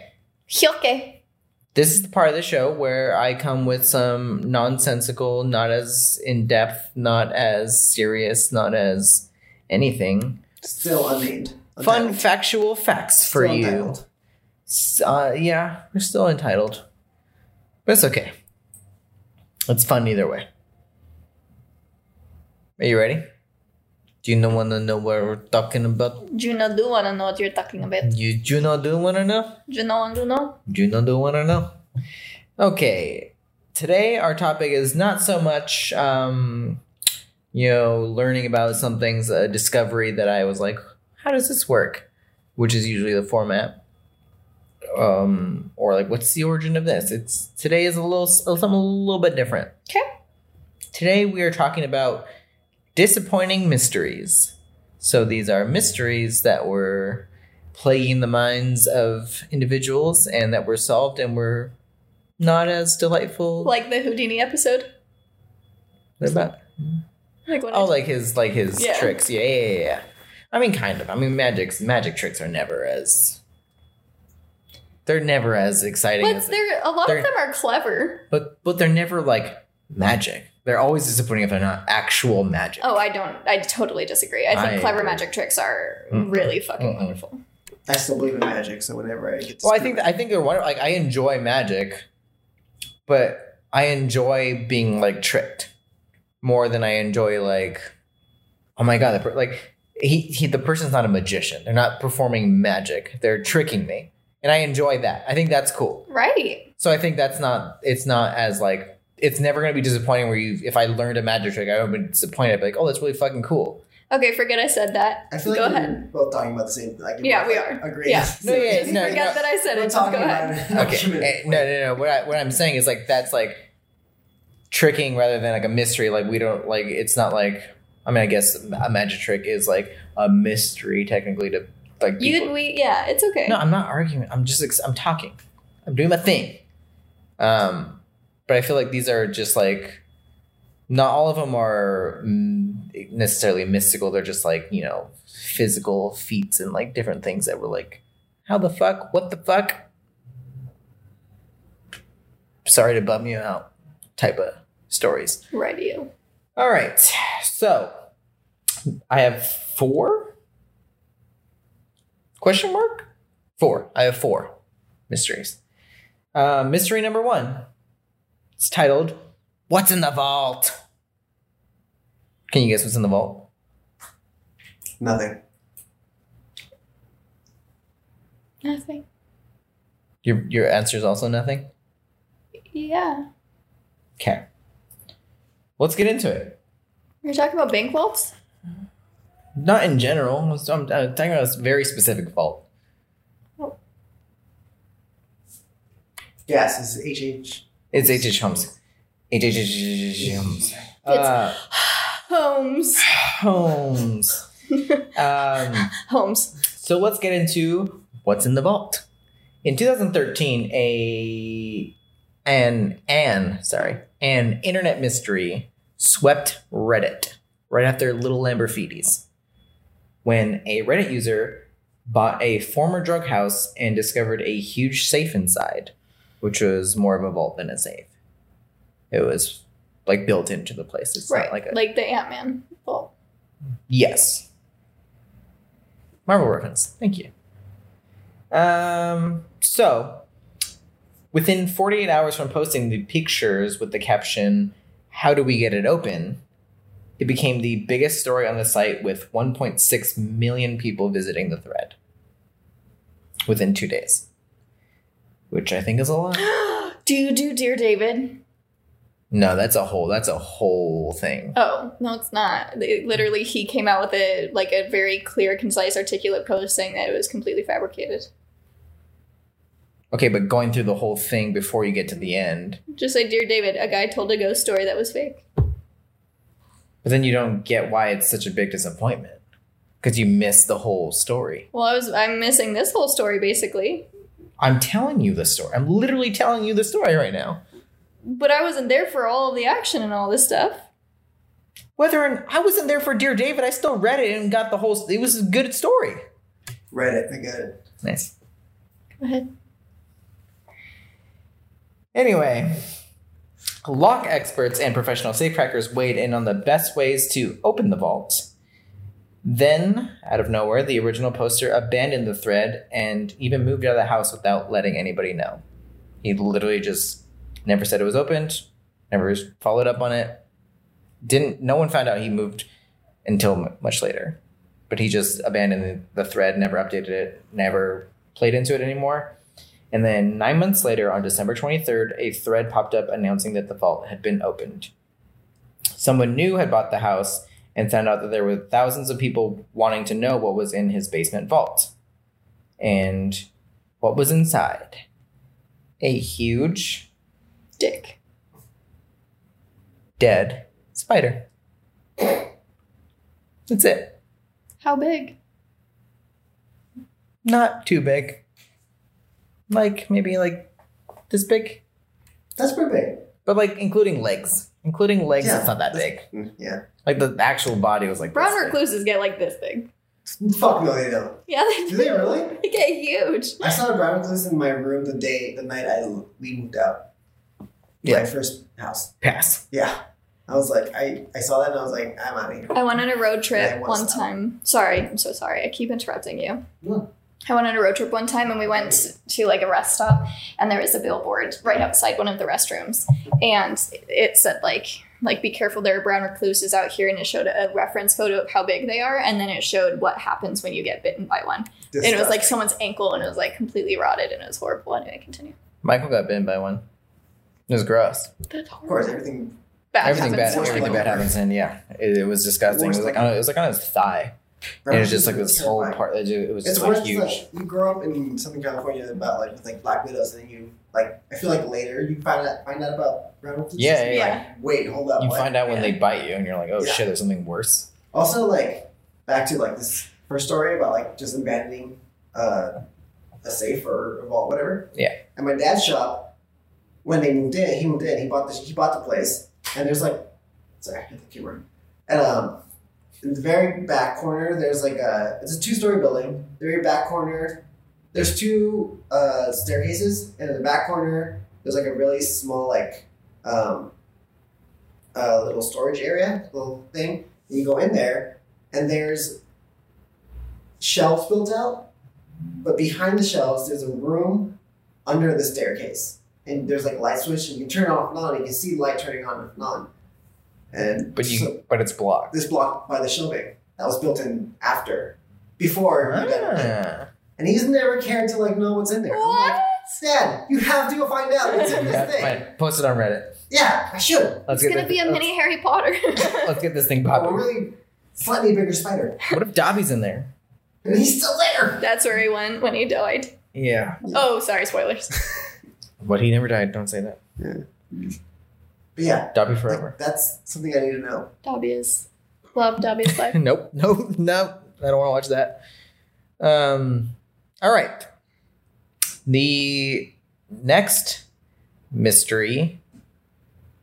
This is the part of the show where I come with some nonsensical, not as in-depth, not as serious, not as anything. Still unnamed. Fun factual facts for you. Entitled. Yeah, we're still entitled. But it's okay. It's fun either way. Are you ready? Do you want to know what we're talking about? Do you want to know what you're talking about? Do you want to know? Do you want to know? Okay. Today, our topic is not so much, learning about something's a discovery that I was like, how does this work? Which is usually the format. Or like, what's the origin of this? Today is something a little bit different. Okay. Today, we are talking about disappointing mysteries. So these are mysteries that were plaguing the minds of individuals and that were solved and were not as delightful. Like the Houdini episode? What about? Like his yeah. Tricks. Yeah. I mean, kind of. I mean, magic tricks are never as... They're never as exciting but as... A lot of them are clever. But they're never like magic. They're always disappointing if they're not actual magic. Oh, I totally disagree. I think clever magic tricks are really fucking wonderful. I still believe in magic, so whenever I get to... Well, I think they're wonderful. Like, I enjoy magic, but I enjoy being, like, tricked more than I enjoy, like, oh my God, the person's not a magician. They're not performing magic. They're tricking me. And I enjoy that. I think that's cool. Right. So I think it's not as it's never going to be disappointing if I learned a magic trick, I would be disappointed. I'd be like, oh, that's really fucking cool. Okay, forget I said that. I feel like we're both talking about the same thing. Yeah, we are. Agree. Yeah. No, forget that I said it. Just go ahead. Okay. No. What I'm saying is, like, that's, like, tricking rather than, like, a mystery. Like, we don't, like, it's not, like, I mean, I guess a magic trick is, like, a mystery technically to, like, people. Yeah, it's okay. No, I'm not arguing. I'm just, I'm talking. I'm doing my thing. But I feel like these are just, like, not all of them are necessarily mystical. They're just, like, physical feats and, like, different things that were, like, how the fuck? What the fuck? Sorry to bum you out type of stories. Right, you. All right. So, I have four? Question mark? Four. I have four mysteries. Mystery number one. It's titled, What's in the Vault? Can you guess what's in the vault? Nothing. Nothing. Your answer is also nothing? Yeah. Okay. Let's get into it. You're talking about bank vaults? Not in general. I'm talking about a very specific vault. Oh. Yes, it's H.H. It's H.H. Holmes. H.H. Holmes. It's Holmes. Holmes. Holmes. So let's get into what's in the vault. In 2013, an internet mystery swept Reddit right after Little Lamberfides, when a Reddit user bought a former drug house and discovered a huge safe inside, which was more of a vault than a safe. It was like built into the place. It's right, not like a, like the Ant-Man vault. Yes. Marvel reference. Thank you. So, within 48 hours from posting the pictures with the caption, "How do we get it open?" it became the biggest story on the site, with 1.6 million people visiting the thread within 2 days, which I think is a lot. Do you do Dear David? No, that's a whole thing. Oh, no, it's not. Literally, he came out with a very clear, concise, articulate post saying that it was completely fabricated. Okay, but going through the whole thing before you get to the end. Just like Dear David, a guy told a ghost story that was fake. But then you don't get why it's such a big disappointment, because you miss the whole story. Well, I'm missing this whole story, basically. I'm telling you the story. I'm literally telling you the story right now. But I wasn't there for all of the action and all this stuff. I wasn't there for Dear David, I still read it and got the whole... It was a good story. Read it. I got it. Nice. Go ahead. Anyway, lock experts and professional safe crackers weighed in on the best ways to open the vault. Then, out of nowhere, the original poster abandoned the thread and even moved out of the house without letting anybody know. He literally just never said it was opened, never followed up on it. No one found out he moved until much later. But he just abandoned the thread, never updated it, never played into it anymore. And then 9 months later, on December 23rd, a thread popped up announcing that the vault had been opened. Someone new had bought the house and found out that there were thousands of people wanting to know what was in his basement vault. And what was inside? A huge... dick. Dead spider. That's it. How big? Not too big. Maybe this big. That's pretty big. But including legs. Including legs, yeah, it's not that big. Yeah. The actual body was like brown recluses get this big. Fuck no, they don't. Yeah, they do. Do they really? They get huge. I saw a brown recluse in my room the night we moved out. Yeah. My first house. Pass. Yeah. I was like, I saw that and I was like, I'm out of here. I went on a road trip one time. Sorry, I'm so sorry. I keep interrupting you. Yeah. I went on a road trip one time and we went to a rest stop, and there was a billboard right outside one of the restrooms, and it said be careful, there are brown recluses out here, and it showed a reference photo of how big they are, and then it showed what happens when you get bitten by one. Disgusting. And it was someone's ankle, and it was completely rotted, and it was horrible. Anyway, continue. Michael got bitten by one. It was gross. That's horrible. Of course, everything bad happens, and yeah, it was disgusting. It was on his thigh. And it was just this whole part. It was just huge. You grow up in Southern California about black widows, and then you I feel later you find out about brown recluses. Yeah, yeah. Wait, hold up. You find out when they bite you, and you're like, oh shit, there's something worse. Also, back to this first story about just abandoning a safe or a vault, whatever. Yeah. At my dad's shop, when they moved in. He bought the place, and there's sorry, I hit the keyboard, and in the very back corner, there's it's a two-story building. The very back corner, there's two staircases, and in the back corner, there's a really small little storage area, little thing. And you go in there, and there's shelves built out, but behind the shelves, there's a room under the staircase, and there's light switch, and you can turn off and on, and you can see light turning on and on. And but it's blocked. It's blocked by the shielding that was built in after, before. And he's never cared to know what's in there. What? I'm like, Stan, you have to go find out what's in this thing. Fine. Post it on Reddit. Yeah, I should. It's going to be a mini Harry Potter. Let's get this thing popping. Oh, a really slightly bigger spider. What if Dobby's in there? And he's still there. That's where he went when he died. Yeah. Oh, sorry, spoilers. But he never died. Don't say that. Yeah. But yeah. Dobby forever. That's something I need to know. Love Dobby's life. Nope. I don't want to watch that. All right. The next mystery,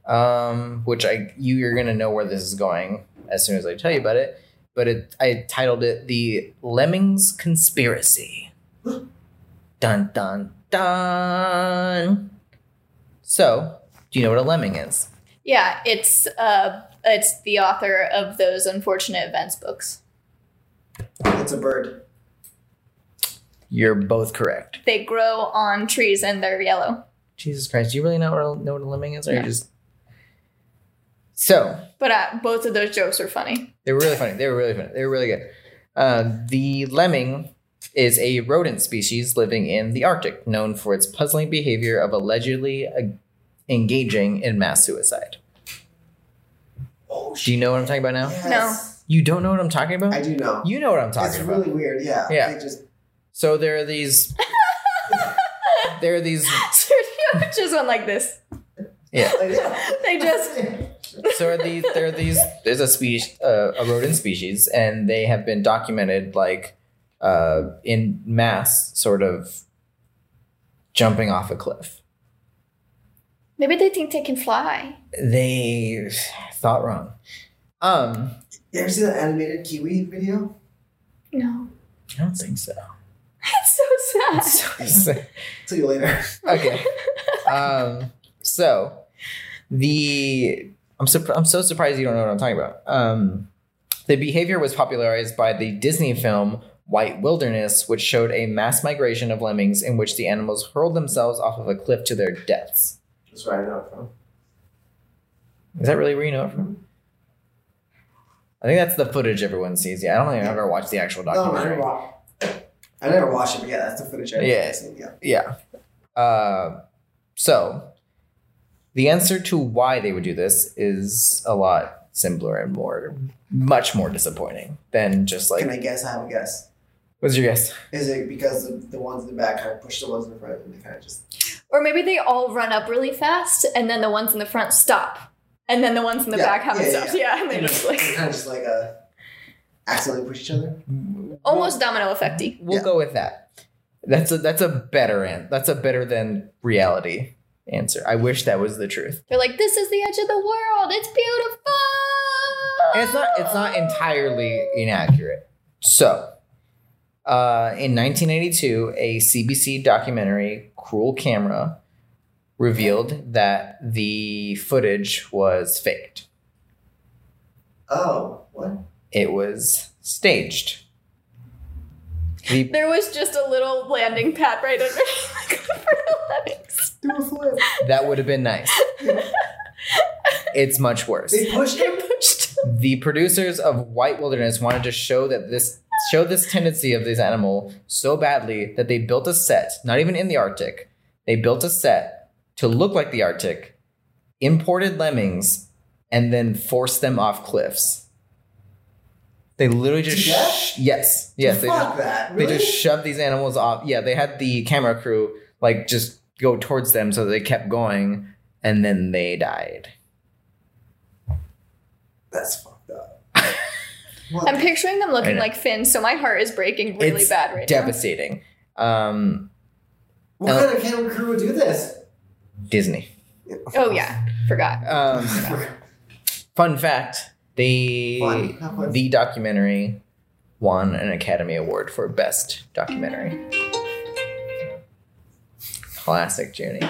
which you're going to know where this is going as soon as I tell you about it. But I titled it The Lemmings Conspiracy. Dun, dun, dun. So, do you know what a lemming is? Yeah, it's the author of those Unfortunate Events books. It's a bird. You're both correct. They grow on trees and they're yellow. Jesus Christ, do you really know what a lemming is? Or yeah. But both of those jokes were funny. They were really funny. They were really good. The lemming is a rodent species living in the Arctic, known for its puzzling behavior of allegedly engaging in mass suicide. Oh, shit. Do you know what I'm talking about now? Yes. No. You don't know what I'm talking about? I do know. You know what I'm talking about. It's really weird, yeah. Yeah. So there are these... Sergio just went like this. Yeah. They just... So there's a rodent species, and they have been documented, in mass, sort of jumping off a cliff. Maybe they think they can fly. They thought wrong. You ever see the animated kiwi video? No. I don't think so. It's so sad. See you later. Okay. So I'm so surprised you don't know what I'm talking about. The behavior was popularized by the Disney film White Wilderness, which showed a mass migration of lemmings in which the animals hurled themselves off of a cliff to their deaths. That's where I know it from. Is that really where you know it from? I think that's the footage everyone sees. Yeah, I don't think I've ever watched the actual documentary. No, I never watched it, but yeah, that's the footage I've seen. Yeah. So the answer to why they would do this is a lot simpler and much more disappointing than just like... Can I guess? I have a guess. What's your guess? Is it because the ones in the back kind of push the ones in the front and they kind of just... Or maybe they all run up really fast and then the ones in the front stop. And then the ones in the back haven't stopped. Yeah, and they're just like... Kind of just like accidentally push each other. Almost domino effect-y. We'll go with that. That's a better answer. That's a better than reality answer. I wish that was the truth. They're like, this is the edge of the world. It's beautiful. And it's not entirely inaccurate. So, in 1982, a CBC documentary, Cruel Camera, revealed that the footage was faked. Oh, what? It was staged. There was just a little landing pad right under for the lemmings. That would have been nice. It's much worse. They pushed. The producers of White Wilderness wanted to show this tendency of this animal so badly that they built a set, not even in the Arctic. They built a set to look like the Arctic, imported lemmings, and then forced them off cliffs. They literally just... Yes. They just shoved these animals off. Yeah, they had the camera crew just go towards them so they kept going, and then they died. That's fucked up. I'm picturing them looking like Finn, so my heart is breaking really bad right now. It's devastating. What kind of camera crew would do this? Disney. Oh, yeah. Forgot. Fun fact... The documentary won an Academy Award for Best Documentary. Classic Junie.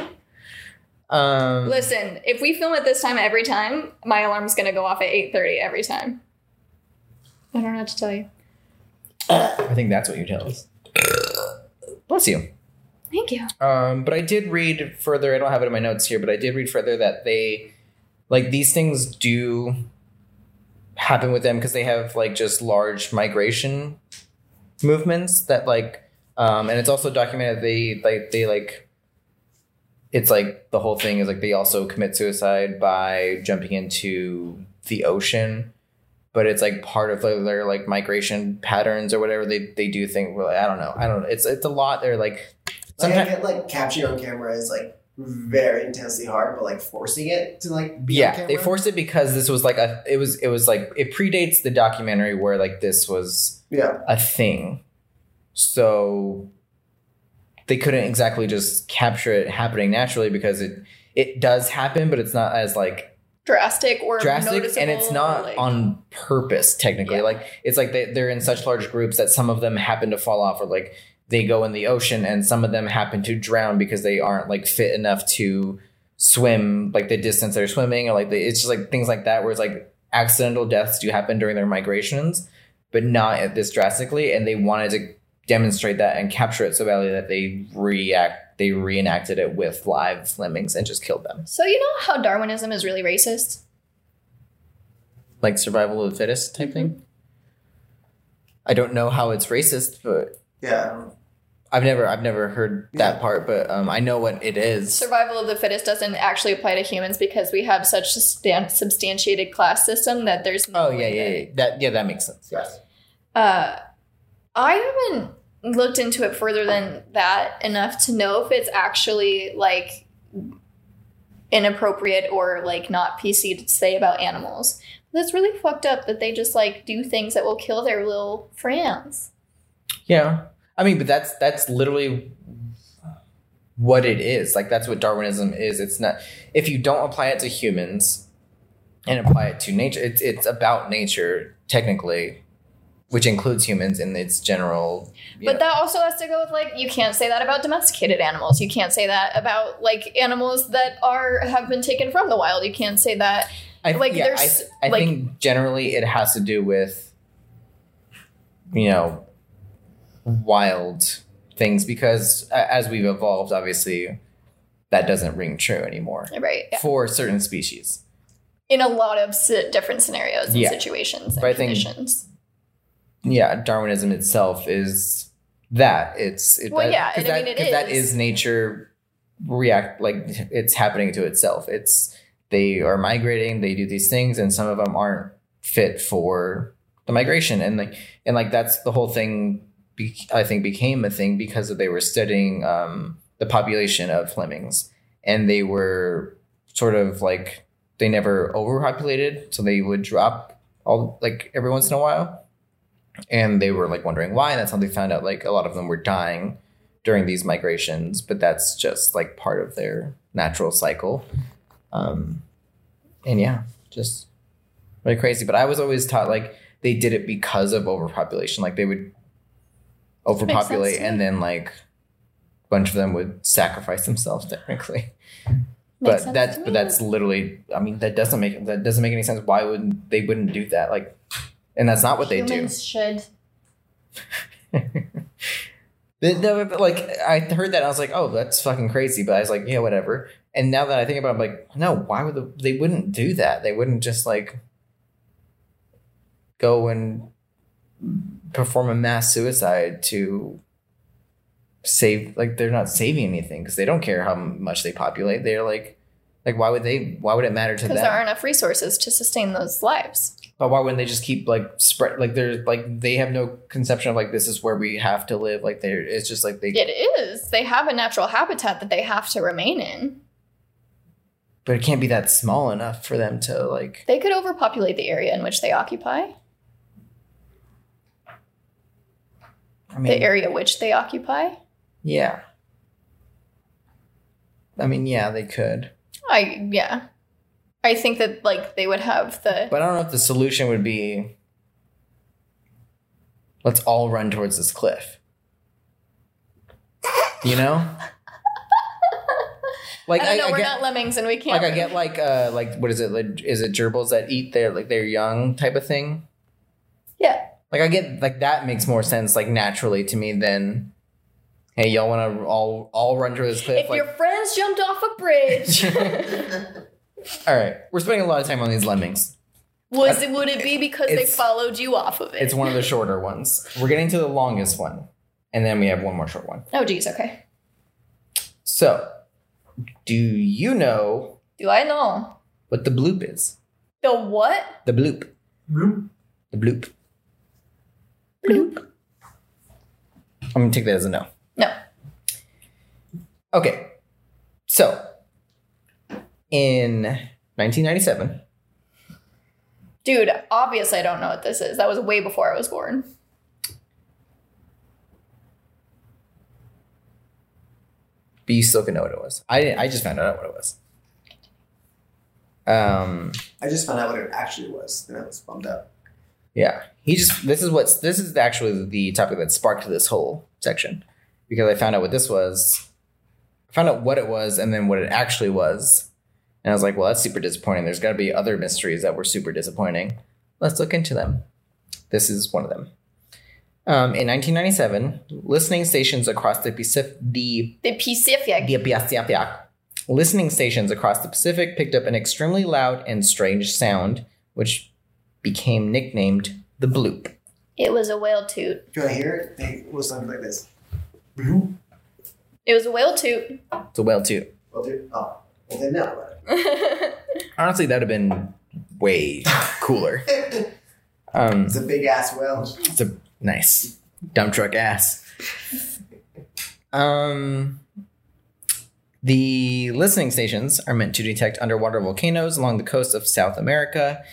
Listen, if we film it this time every time, my alarm's going to go off at 8:30 every time. I don't know what to tell you. I think that's what you tell us. Bless you. Thank you. But I did read further. I don't have it in my notes here, but I did read further that they... like these things do happen with them because they have like just large migration movements that like, and it's also documented it's like the whole thing is like they also commit suicide by jumping into the ocean. But it's like part of their like migration patterns or whatever they do think. Well, I don't know. It's a lot. They're like, sometimes, I get like capturing on camera is like very intensely hard, but like forcing it to like be on camera. They forced it because this was like it was like it predates the documentary where like this was a thing, so they couldn't exactly just capture it happening naturally because it does happen, but it's not as like. Drastic, and it's not like, on purpose technically. Yeah. Like it's like they're in such large groups that some of them happen to fall off, or like they go in the ocean, and some of them happen to drown because they aren't like fit enough to swim like the distance they're swimming, or like it's just like things like that where it's like accidental deaths do happen during their migrations, but not at this drastically. And they wanted to demonstrate that and capture it so badly that they reenacted it with live lemmings and just killed them. So you know how Darwinism is really racist? Like survival of the fittest type thing? I don't know how it's racist, but... Yeah. I've never heard that part, but I know what it is. Survival of the fittest doesn't actually apply to humans because we have such a substantiated class system that there's... No that makes sense, yes. I haven't... looked into it further than that enough to know if it's actually like inappropriate or like not PC to say about animals. That's really fucked up that they just like do things that will kill their little friends. Yeah. I mean, but that's literally what it is. Like that's what Darwinism is. It's not, if you don't apply it to humans and apply it to nature, it's about nature technically. Which includes humans in its general... But that also has to go with, like, you can't say that about domesticated animals. You can't say that about, like, animals that have been taken from the wild. You can't say that... I think generally it has to do with, you know, wild things. Because as we've evolved, obviously, that doesn't ring true anymore. Right. Yeah. For certain species. In a lot of different scenarios and situations and conditions. Yeah, Darwinism itself is that. It is. That is nature react, like it's happening to itself. They are migrating, they do these things, and some of them aren't fit for the migration. And that's the whole thing, I think, became a thing because they were studying the population of lemmings. And they were sort of like, they never overpopulated, so they would drop all like every once in a while. And they were like wondering why, and that's how they found out like a lot of them were dying during these migrations, but that's just like part of their natural cycle. And yeah, just really crazy. But I was always taught like they did it because of overpopulation. Like they would overpopulate and then like a bunch of them would sacrifice themselves technically. But that's literally, I mean, that doesn't make any sense. Why would they wouldn't do that? Like, and that's not what humans should. No, but like I heard that and I was like, oh, that's fucking crazy. But I was like, yeah, whatever. And now that I think about it, I'm like, no, why would they wouldn't do that? They wouldn't just like go and perform a mass suicide to save. Like they're not saving anything because they don't care how much they populate. They're like why would it matter to them? Because there aren't enough resources to sustain those lives. But why wouldn't they just keep like spread? Like they're like they have no conception of like this is where we have to live. Like they're it's just like they. It is. They have a natural habitat that they have to remain in. But it can't be that small enough for them to like. They could overpopulate the area in which they occupy. I mean, the area which they occupy. Yeah. I mean, yeah, they could. I think that, like, they would have the... But I don't know if the solution would be, let's all run towards this cliff. You know? Like, I don't know, we're not lemmings and we can't... Like, I get, like what is it? Like, is it gerbils that eat their young type of thing? Yeah. Like, I get, like, that makes more sense, like, naturally to me than... Hey, y'all want to all run towards this cliff? If your friends jumped off a bridge... All right. We're spending a lot of time on these lemmings. Would it be because they followed you off of it? It's one of the shorter ones. We're getting to the longest one. And then we have one more short one. Oh, geez. Okay. So, do you know... Do I know? What the bloop is? The what? The bloop. Bloop? The bloop. Bloop. I'm going to take that as a no. No. Okay. So, in 1997... Dude, obviously I don't know what this is. That was way before I was born. But you still can know what it was. I just found out what it was. I just found out what it actually was, and I was bummed out. Yeah. This is actually the topic that sparked this whole section. Because I found out what this was. I found out what it was and then what it actually was. And I was like, well, that's super disappointing. There's got to be other mysteries that were super disappointing. Let's look into them. This is one of them. In 1997, listening stations across the Pacific picked up an extremely loud and strange sound, which became nicknamed the bloop. It was a whale toot. Do I hear it? It was something like this. Bloop. It was a whale toot. It's a whale toot. Whale toot? Oh. Well, they know about it. Honestly, that would have been way cooler. It's a big ass whale. It's a nice dump truck ass. The listening stations are meant to detect underwater volcanoes along the coast of South America.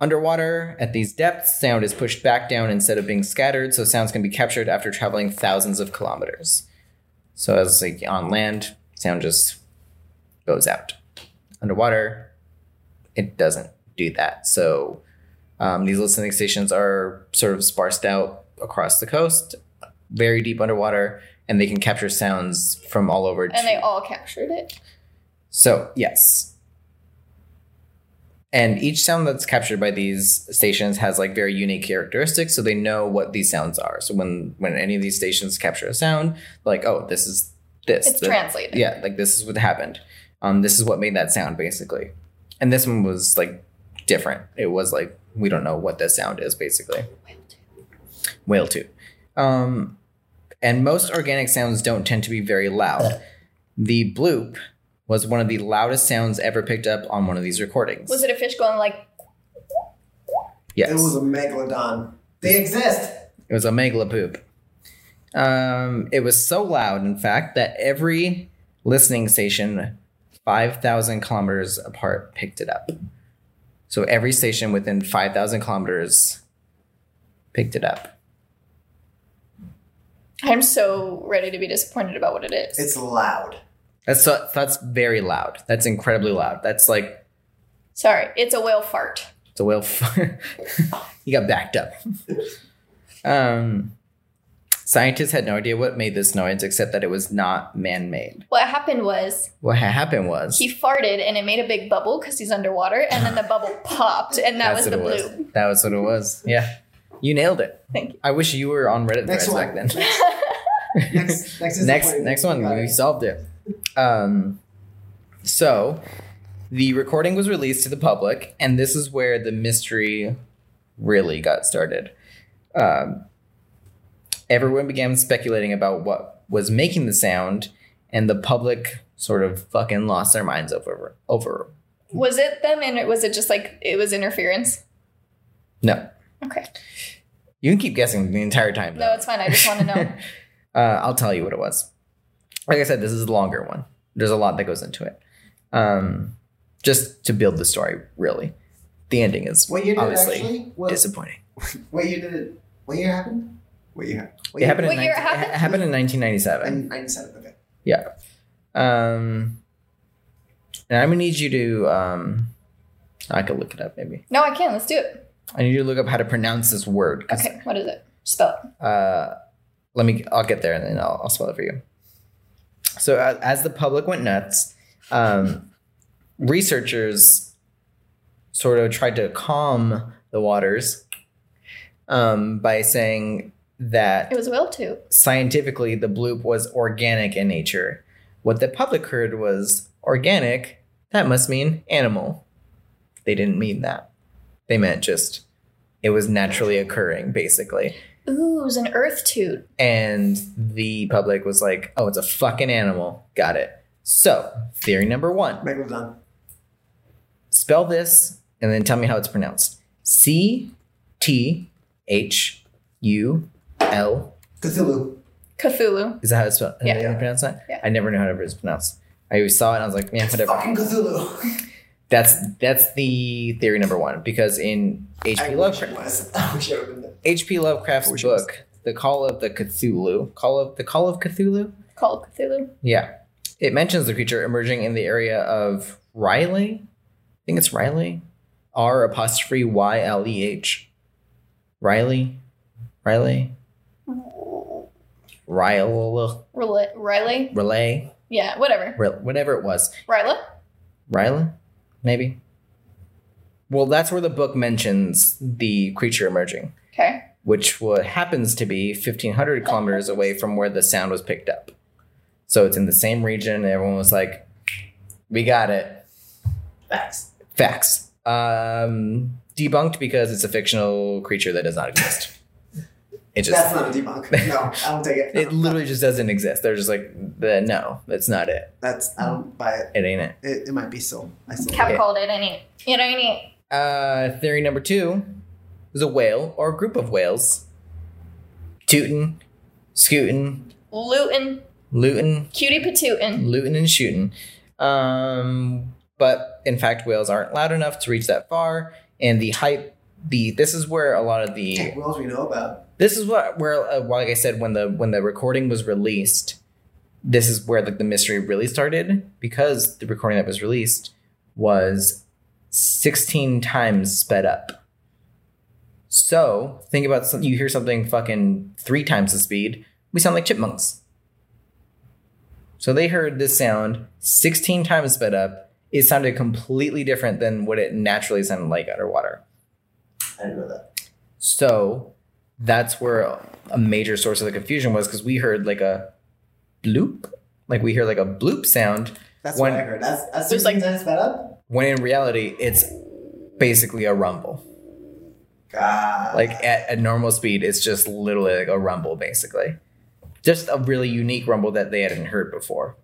Underwater, at these depths, sound is pushed back down instead of being scattered, so sounds can be captured after traveling thousands of kilometers. So as like on land, sound just goes out. Underwater, it doesn't do that. So these listening stations are sort of sparsed out across the coast, very deep underwater, and they can capture sounds from all over. And they all captured it? So, yes. And each sound that's captured by these stations has like very unique characteristics, so they know what these sounds are. So when any of these stations capture a sound, like, oh, this is this. It's translated. Yeah, like this is what happened. This is what made that sound, basically. And this one was, like, different. It was, like, we don't know what this sound is, basically. Whale toot. And most organic sounds don't tend to be very loud. The bloop was one of the loudest sounds ever picked up on one of these recordings. Was it a fish going, like... Yes. It was a megalodon. They exist! It was a megalopoop. It was so loud, in fact, that every listening station... 5,000 kilometers apart picked it up. So every station within 5,000 kilometers picked it up. I'm so ready to be disappointed about what it is. It's loud. That's very loud. That's incredibly loud. That's like... Sorry, it's a whale fart. It's a whale fart. You got backed up. Scientists had no idea what made this noise, except that it was not man-made. What happened was... He farted, and it made a big bubble, because he's underwater, and then the bubble popped, and that was the bloop. That was what it was. Yeah. You nailed it. Thank you. I wish you were on Reddit threads back then. Next one. We solved it. So, the recording was released to the public, and this is where the mystery really got started. Everyone began speculating about what was making the sound, and the public sort of fucking lost their minds over. Was it them, and was it just like it was interference? No. Okay. You can keep guessing the entire time, though. No, it's fine. I just want to know. I'll tell you what it was. Like I said, this is the longer one. There's a lot that goes into it. Just to build the story, really. The ending is obviously disappointing. What year happened? It happened in 1997. Okay. Yeah. And I'm going to need you to... I could look it up, maybe. No, I can. Let's do it. I need you to look up how to pronounce this word. Okay. What is it? Spell it. I'll get there, and then I'll spell it for you. So as the public went nuts, researchers sort of tried to calm the waters by saying... that it was well too. Scientifically, the bloop was organic in nature. What the public heard was organic That must mean animal. They didn't mean that. They meant just, it was naturally occurring, basically. Ooh, it was an earth toot. And the public was like, oh, it's a fucking animal. Got it. So, theory number one. Maybe we're done. Spell this and then tell me how it's pronounced. C-T-H-U-L. Cthulhu. Cthulhu. Is that how it's spelled? Yeah. How you pronounce that? Yeah. I never knew how it was pronounced. I always saw it and I was like, yeah, whatever. Fucking Cthulhu. That's the theory number one, because in H.P. Lovecraft's book, The Call of Cthulhu. Yeah. It mentions the creature emerging in the area of Riley. I think it's Riley. R-Y-L-E-H. Riley. Yeah, whatever. Whatever it was. Riley? Maybe. Well, that's where the book mentions the creature emerging. Okay. Which happens to be 1,500 kilometers away from where the sound was picked up. So it's in the same region. And everyone was like, we got it. Facts. Debunked because it's a fictional creature that does not exist. That's not a debunk. No, I don't take it. It literally just doesn't exist. They're just like, no, that's not it. I don't buy it. It ain't it. It might be so. Cap called it, ain't it? It ain't it. Theory number two is a whale or a group of whales. Tootin', scootin'. Lootin'. Cutie patootin'. Lootin' and shootin'. But, in fact, whales aren't loud enough to reach that far. And the hype, this is where a lot of the... Tech whales we know about. This is like I said, when the recording was released, this is where the mystery really started, because the recording that was released was 16 times sped up. So think about you hear something fucking 3 times the speed. We sound like chipmunks. So they heard this sound 16 times sped up. It sounded completely different than what it naturally sounded like underwater. I didn't know that. So... that's where a major source of the confusion was, because we heard like a bloop. Like we hear like a bloop sound. That's what I heard. That's just like that up. When in reality, it's basically a rumble. God. Like at normal speed, it's just literally like a rumble, basically. Just a really unique rumble that they hadn't heard before.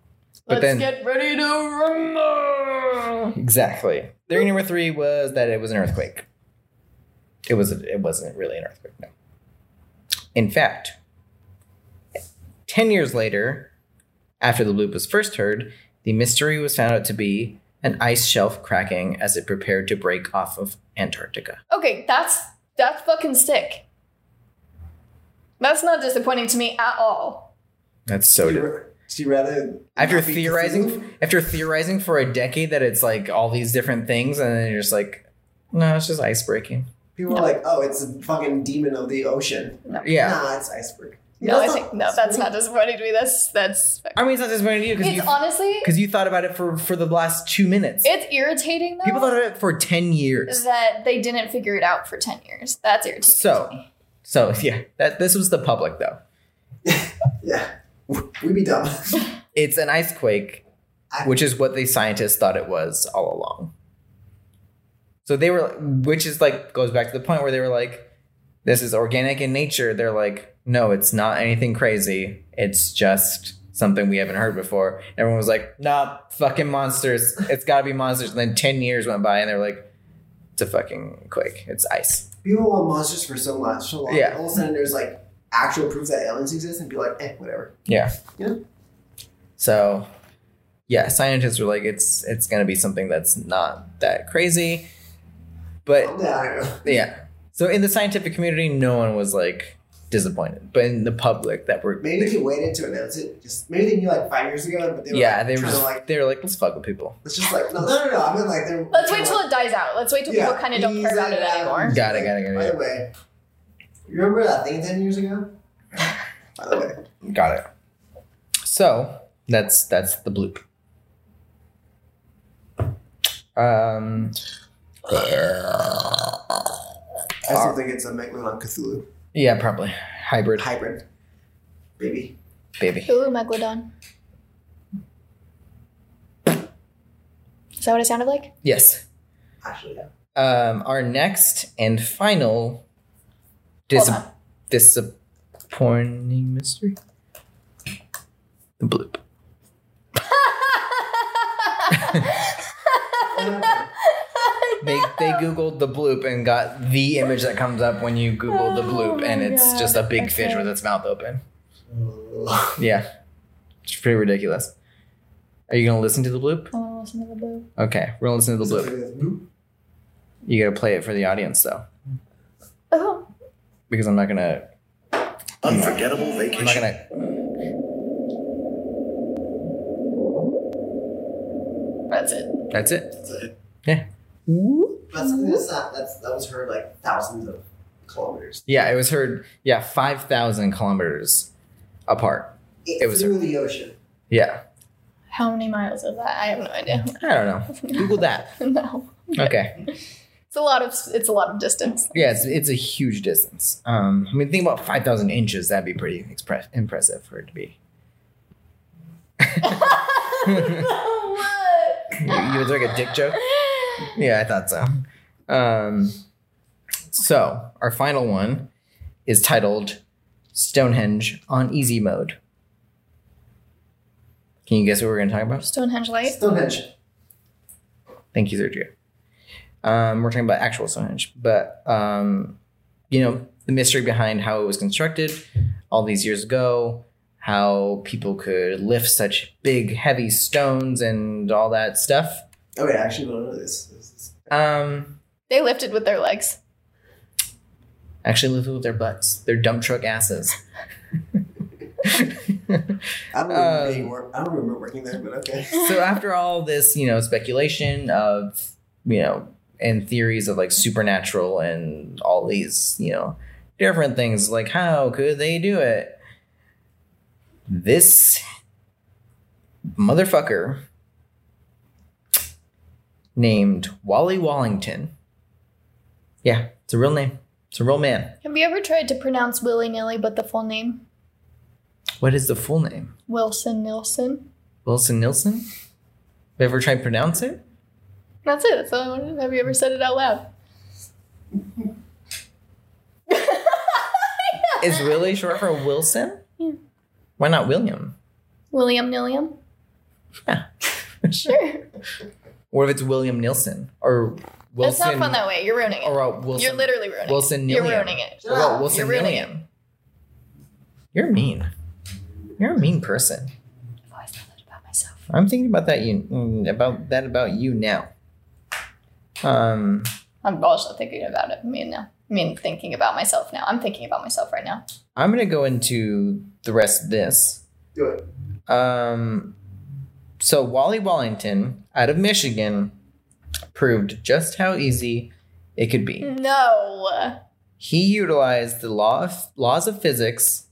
Let's get ready to rumble. Exactly. Theory number three was that it was an earthquake. It wasn't really an earthquake, no. In fact, 10 years later, after the bloop was first heard, the mystery was found out to be an ice shelf cracking as it prepared to break off of Antarctica. Okay, that's fucking sick. That's not disappointing to me at all. That's so different. So you rather after theorizing for a decade that it's like all these different things, and then you're just like, no, it's just ice breaking. People are like, oh, it's a fucking demon of the ocean. No. Yeah. Nah, it's iceberg. That's not disappointing to me. That's. I mean, it's not disappointing to you because you thought about it for the last 2 minutes. It's irritating, though. People thought about it for 10 years. That they didn't figure it out for 10 years. That's irritating. So yeah. This was the public, though. Yeah, we be dumb. It's an ice quake, which is what the scientists thought it was all along. So they were, which is like, goes back to the point where they were like, this is organic in nature. They're like, no, it's not anything crazy. It's just something we haven't heard before. Everyone was like, nah, fucking monsters. It's gotta be monsters. And then 10 years went by and they're like, it's a fucking quake. It's ice. People want monsters for so long. Yeah. All of a sudden there's like actual proof that aliens exist and be like, whatever. Yeah. You know? So yeah, scientists were like, it's gonna be something that's not that crazy. But yeah, so in the scientific community, no one was like disappointed, but in the public that were maybe they waited to announce it. Just maybe they knew like 5 years ago, but they were like let's fuck with people. It's just like no. I mean like let's wait till it dies out. Let's wait till people kind of don't care about it anymore. Got it. By the way, you remember that thing 10 years ago? By the way, got it. So that's the bloop. I still think it's a Megalodon Cthulhu. Yeah, probably. Hybrid. Baby. Cthulhu Megalodon. Is that what it sounded like? Yes. Actually, no. Our next and final disappointing mystery. The bloop. They Googled the bloop and got the image that comes up when you Google the bloop, and it's just a big fish with its mouth open. Yeah. It's pretty ridiculous. Are you going to listen to the bloop? I want to listen to the bloop. Okay, we're going to listen to the bloop. You got to play it for the audience, though. Oh. Because I'm not going to... Unforgettable vacation. I'm not going to... That's it. Yeah. That was heard like thousands of kilometers. Yeah, it was heard. Yeah, 5,000 kilometers apart. It was through the ocean. Yeah. How many miles is that? I have no idea. I don't know. Google that. No. Okay. It's a lot of distance. Yeah, it's a huge distance. I mean, think about 5,000 inches. That'd be pretty impressive for it to be. You would like a dick joke? Yeah, I thought so. So our final one is titled Stonehenge on Easy Mode. Can you guess what we're going to talk about? Stonehenge light? Stonehenge. Thank you, Sergio. We're talking about actual Stonehenge. But, the mystery behind how it was constructed all these years ago, how people could lift such big, heavy stones and all that stuff. Oh, yeah, I actually don't know this. They lifted with their legs. Actually lifted with their butts. Their dump truck asses. I don't remember working there, but okay. So after all this, speculation of, and theories of, like, supernatural and all these, different things, like, how could they do it? This motherfucker... named Wally Wallington. Yeah, it's a real name. It's a real man. Have you ever tried to pronounce willy-nilly but the full name? What is the full name? Wilson Nilsson. Wilson Nilsson? Have you ever tried to pronounce it? That's it. That's all I wanted. Have you ever said it out loud? Is Willie short for Wilson? Yeah. Why not William? William Nilliam? Yeah. Sure. What if it's William Nilsson or Wilson? That's not fun that way. You're ruining it. Or Wilson, you're literally ruining Wilson it. Wilson Nilliam. You're ruining it. Well, Wilson you're ruining Nilliam. It. You're mean. You're a mean person. I've always thought that about myself. I'm thinking about that. You now. I'm also thinking about it. Me now. I mean, thinking about myself now. I'm thinking about myself right now. I'm gonna go into the rest of this. Do it. So Wally Wallington, out of Michigan, proved just how easy it could be. No. He utilized the laws of physics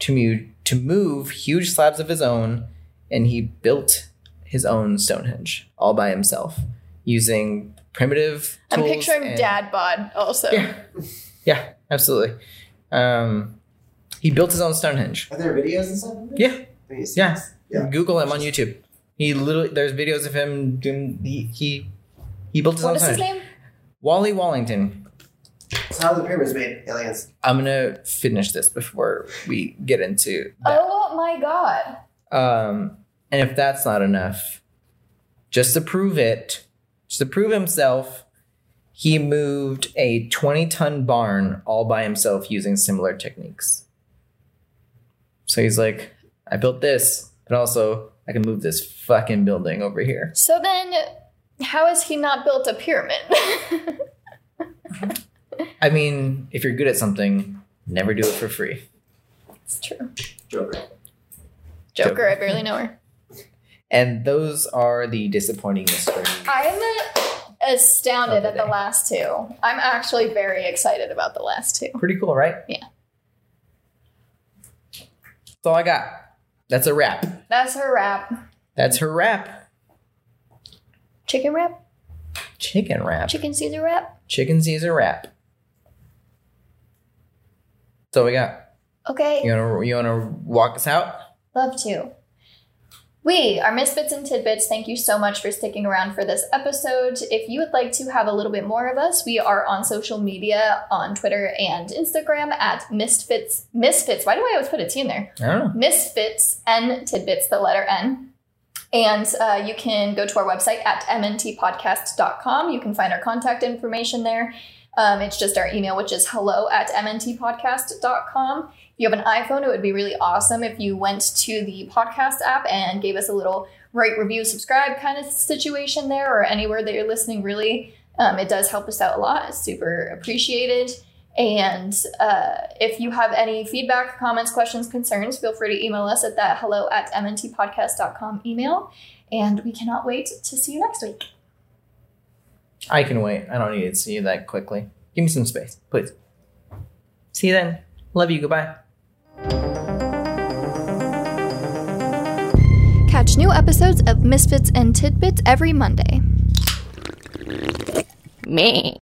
to move huge slabs of his own, and he built his own Stonehenge all by himself using primitive tools. I'm picturing dad bod also. Yeah, absolutely. He built his own Stonehenge. Are there videos and stuff? Yeah. Google him on YouTube. He literally, there's videos of him doing, he built his own. What is his name? Wally Wallington. So how are the pyramids made, aliens? I'm going to finish this before we get into that. Oh my God. And if that's not enough, just to prove himself, he moved a 20-ton barn all by himself using similar techniques. So he's like, I built this, but also... I can move this fucking building over here. So then, how has he not built a pyramid? I mean, if you're good at something, never do it for free. It's true. Joker, I barely know her. And those are the disappointing mysteries. I'm astounded at the last two. I'm actually very excited about the last two. Pretty cool, right? Yeah. That's all I got. That's a wrap. That's her wrap. Chicken wrap. Chicken Caesar wrap. That's all we got. Okay. You wanna walk us out? Love to. We are Misfits and Tidbits. Thank you so much for sticking around for this episode. If you would like to have a little bit more of us, we are on social media, on Twitter and Instagram at Misfits. Why do I always put a T in there? I don't know. Misfits and Tidbits, the letter N. And you can go to our website at mntpodcast.com. You can find our contact information there. It's just our email, which is hello@mntpodcast.com. If you have an iPhone, it would be really awesome if you went to the podcast app and gave us a little rate, review, subscribe kind of situation there, or anywhere that you're listening, really. It does help us out a lot. It's super appreciated. And if you have any feedback, comments, questions, concerns, feel free to email us at that hello@mntpodcast.com email. And we cannot wait to see you next week. I can wait. I don't need to see you that quickly. Give me some space, please. See you then. Love you. Goodbye. Catch new episodes of Misfits and Tidbits every Monday. Me.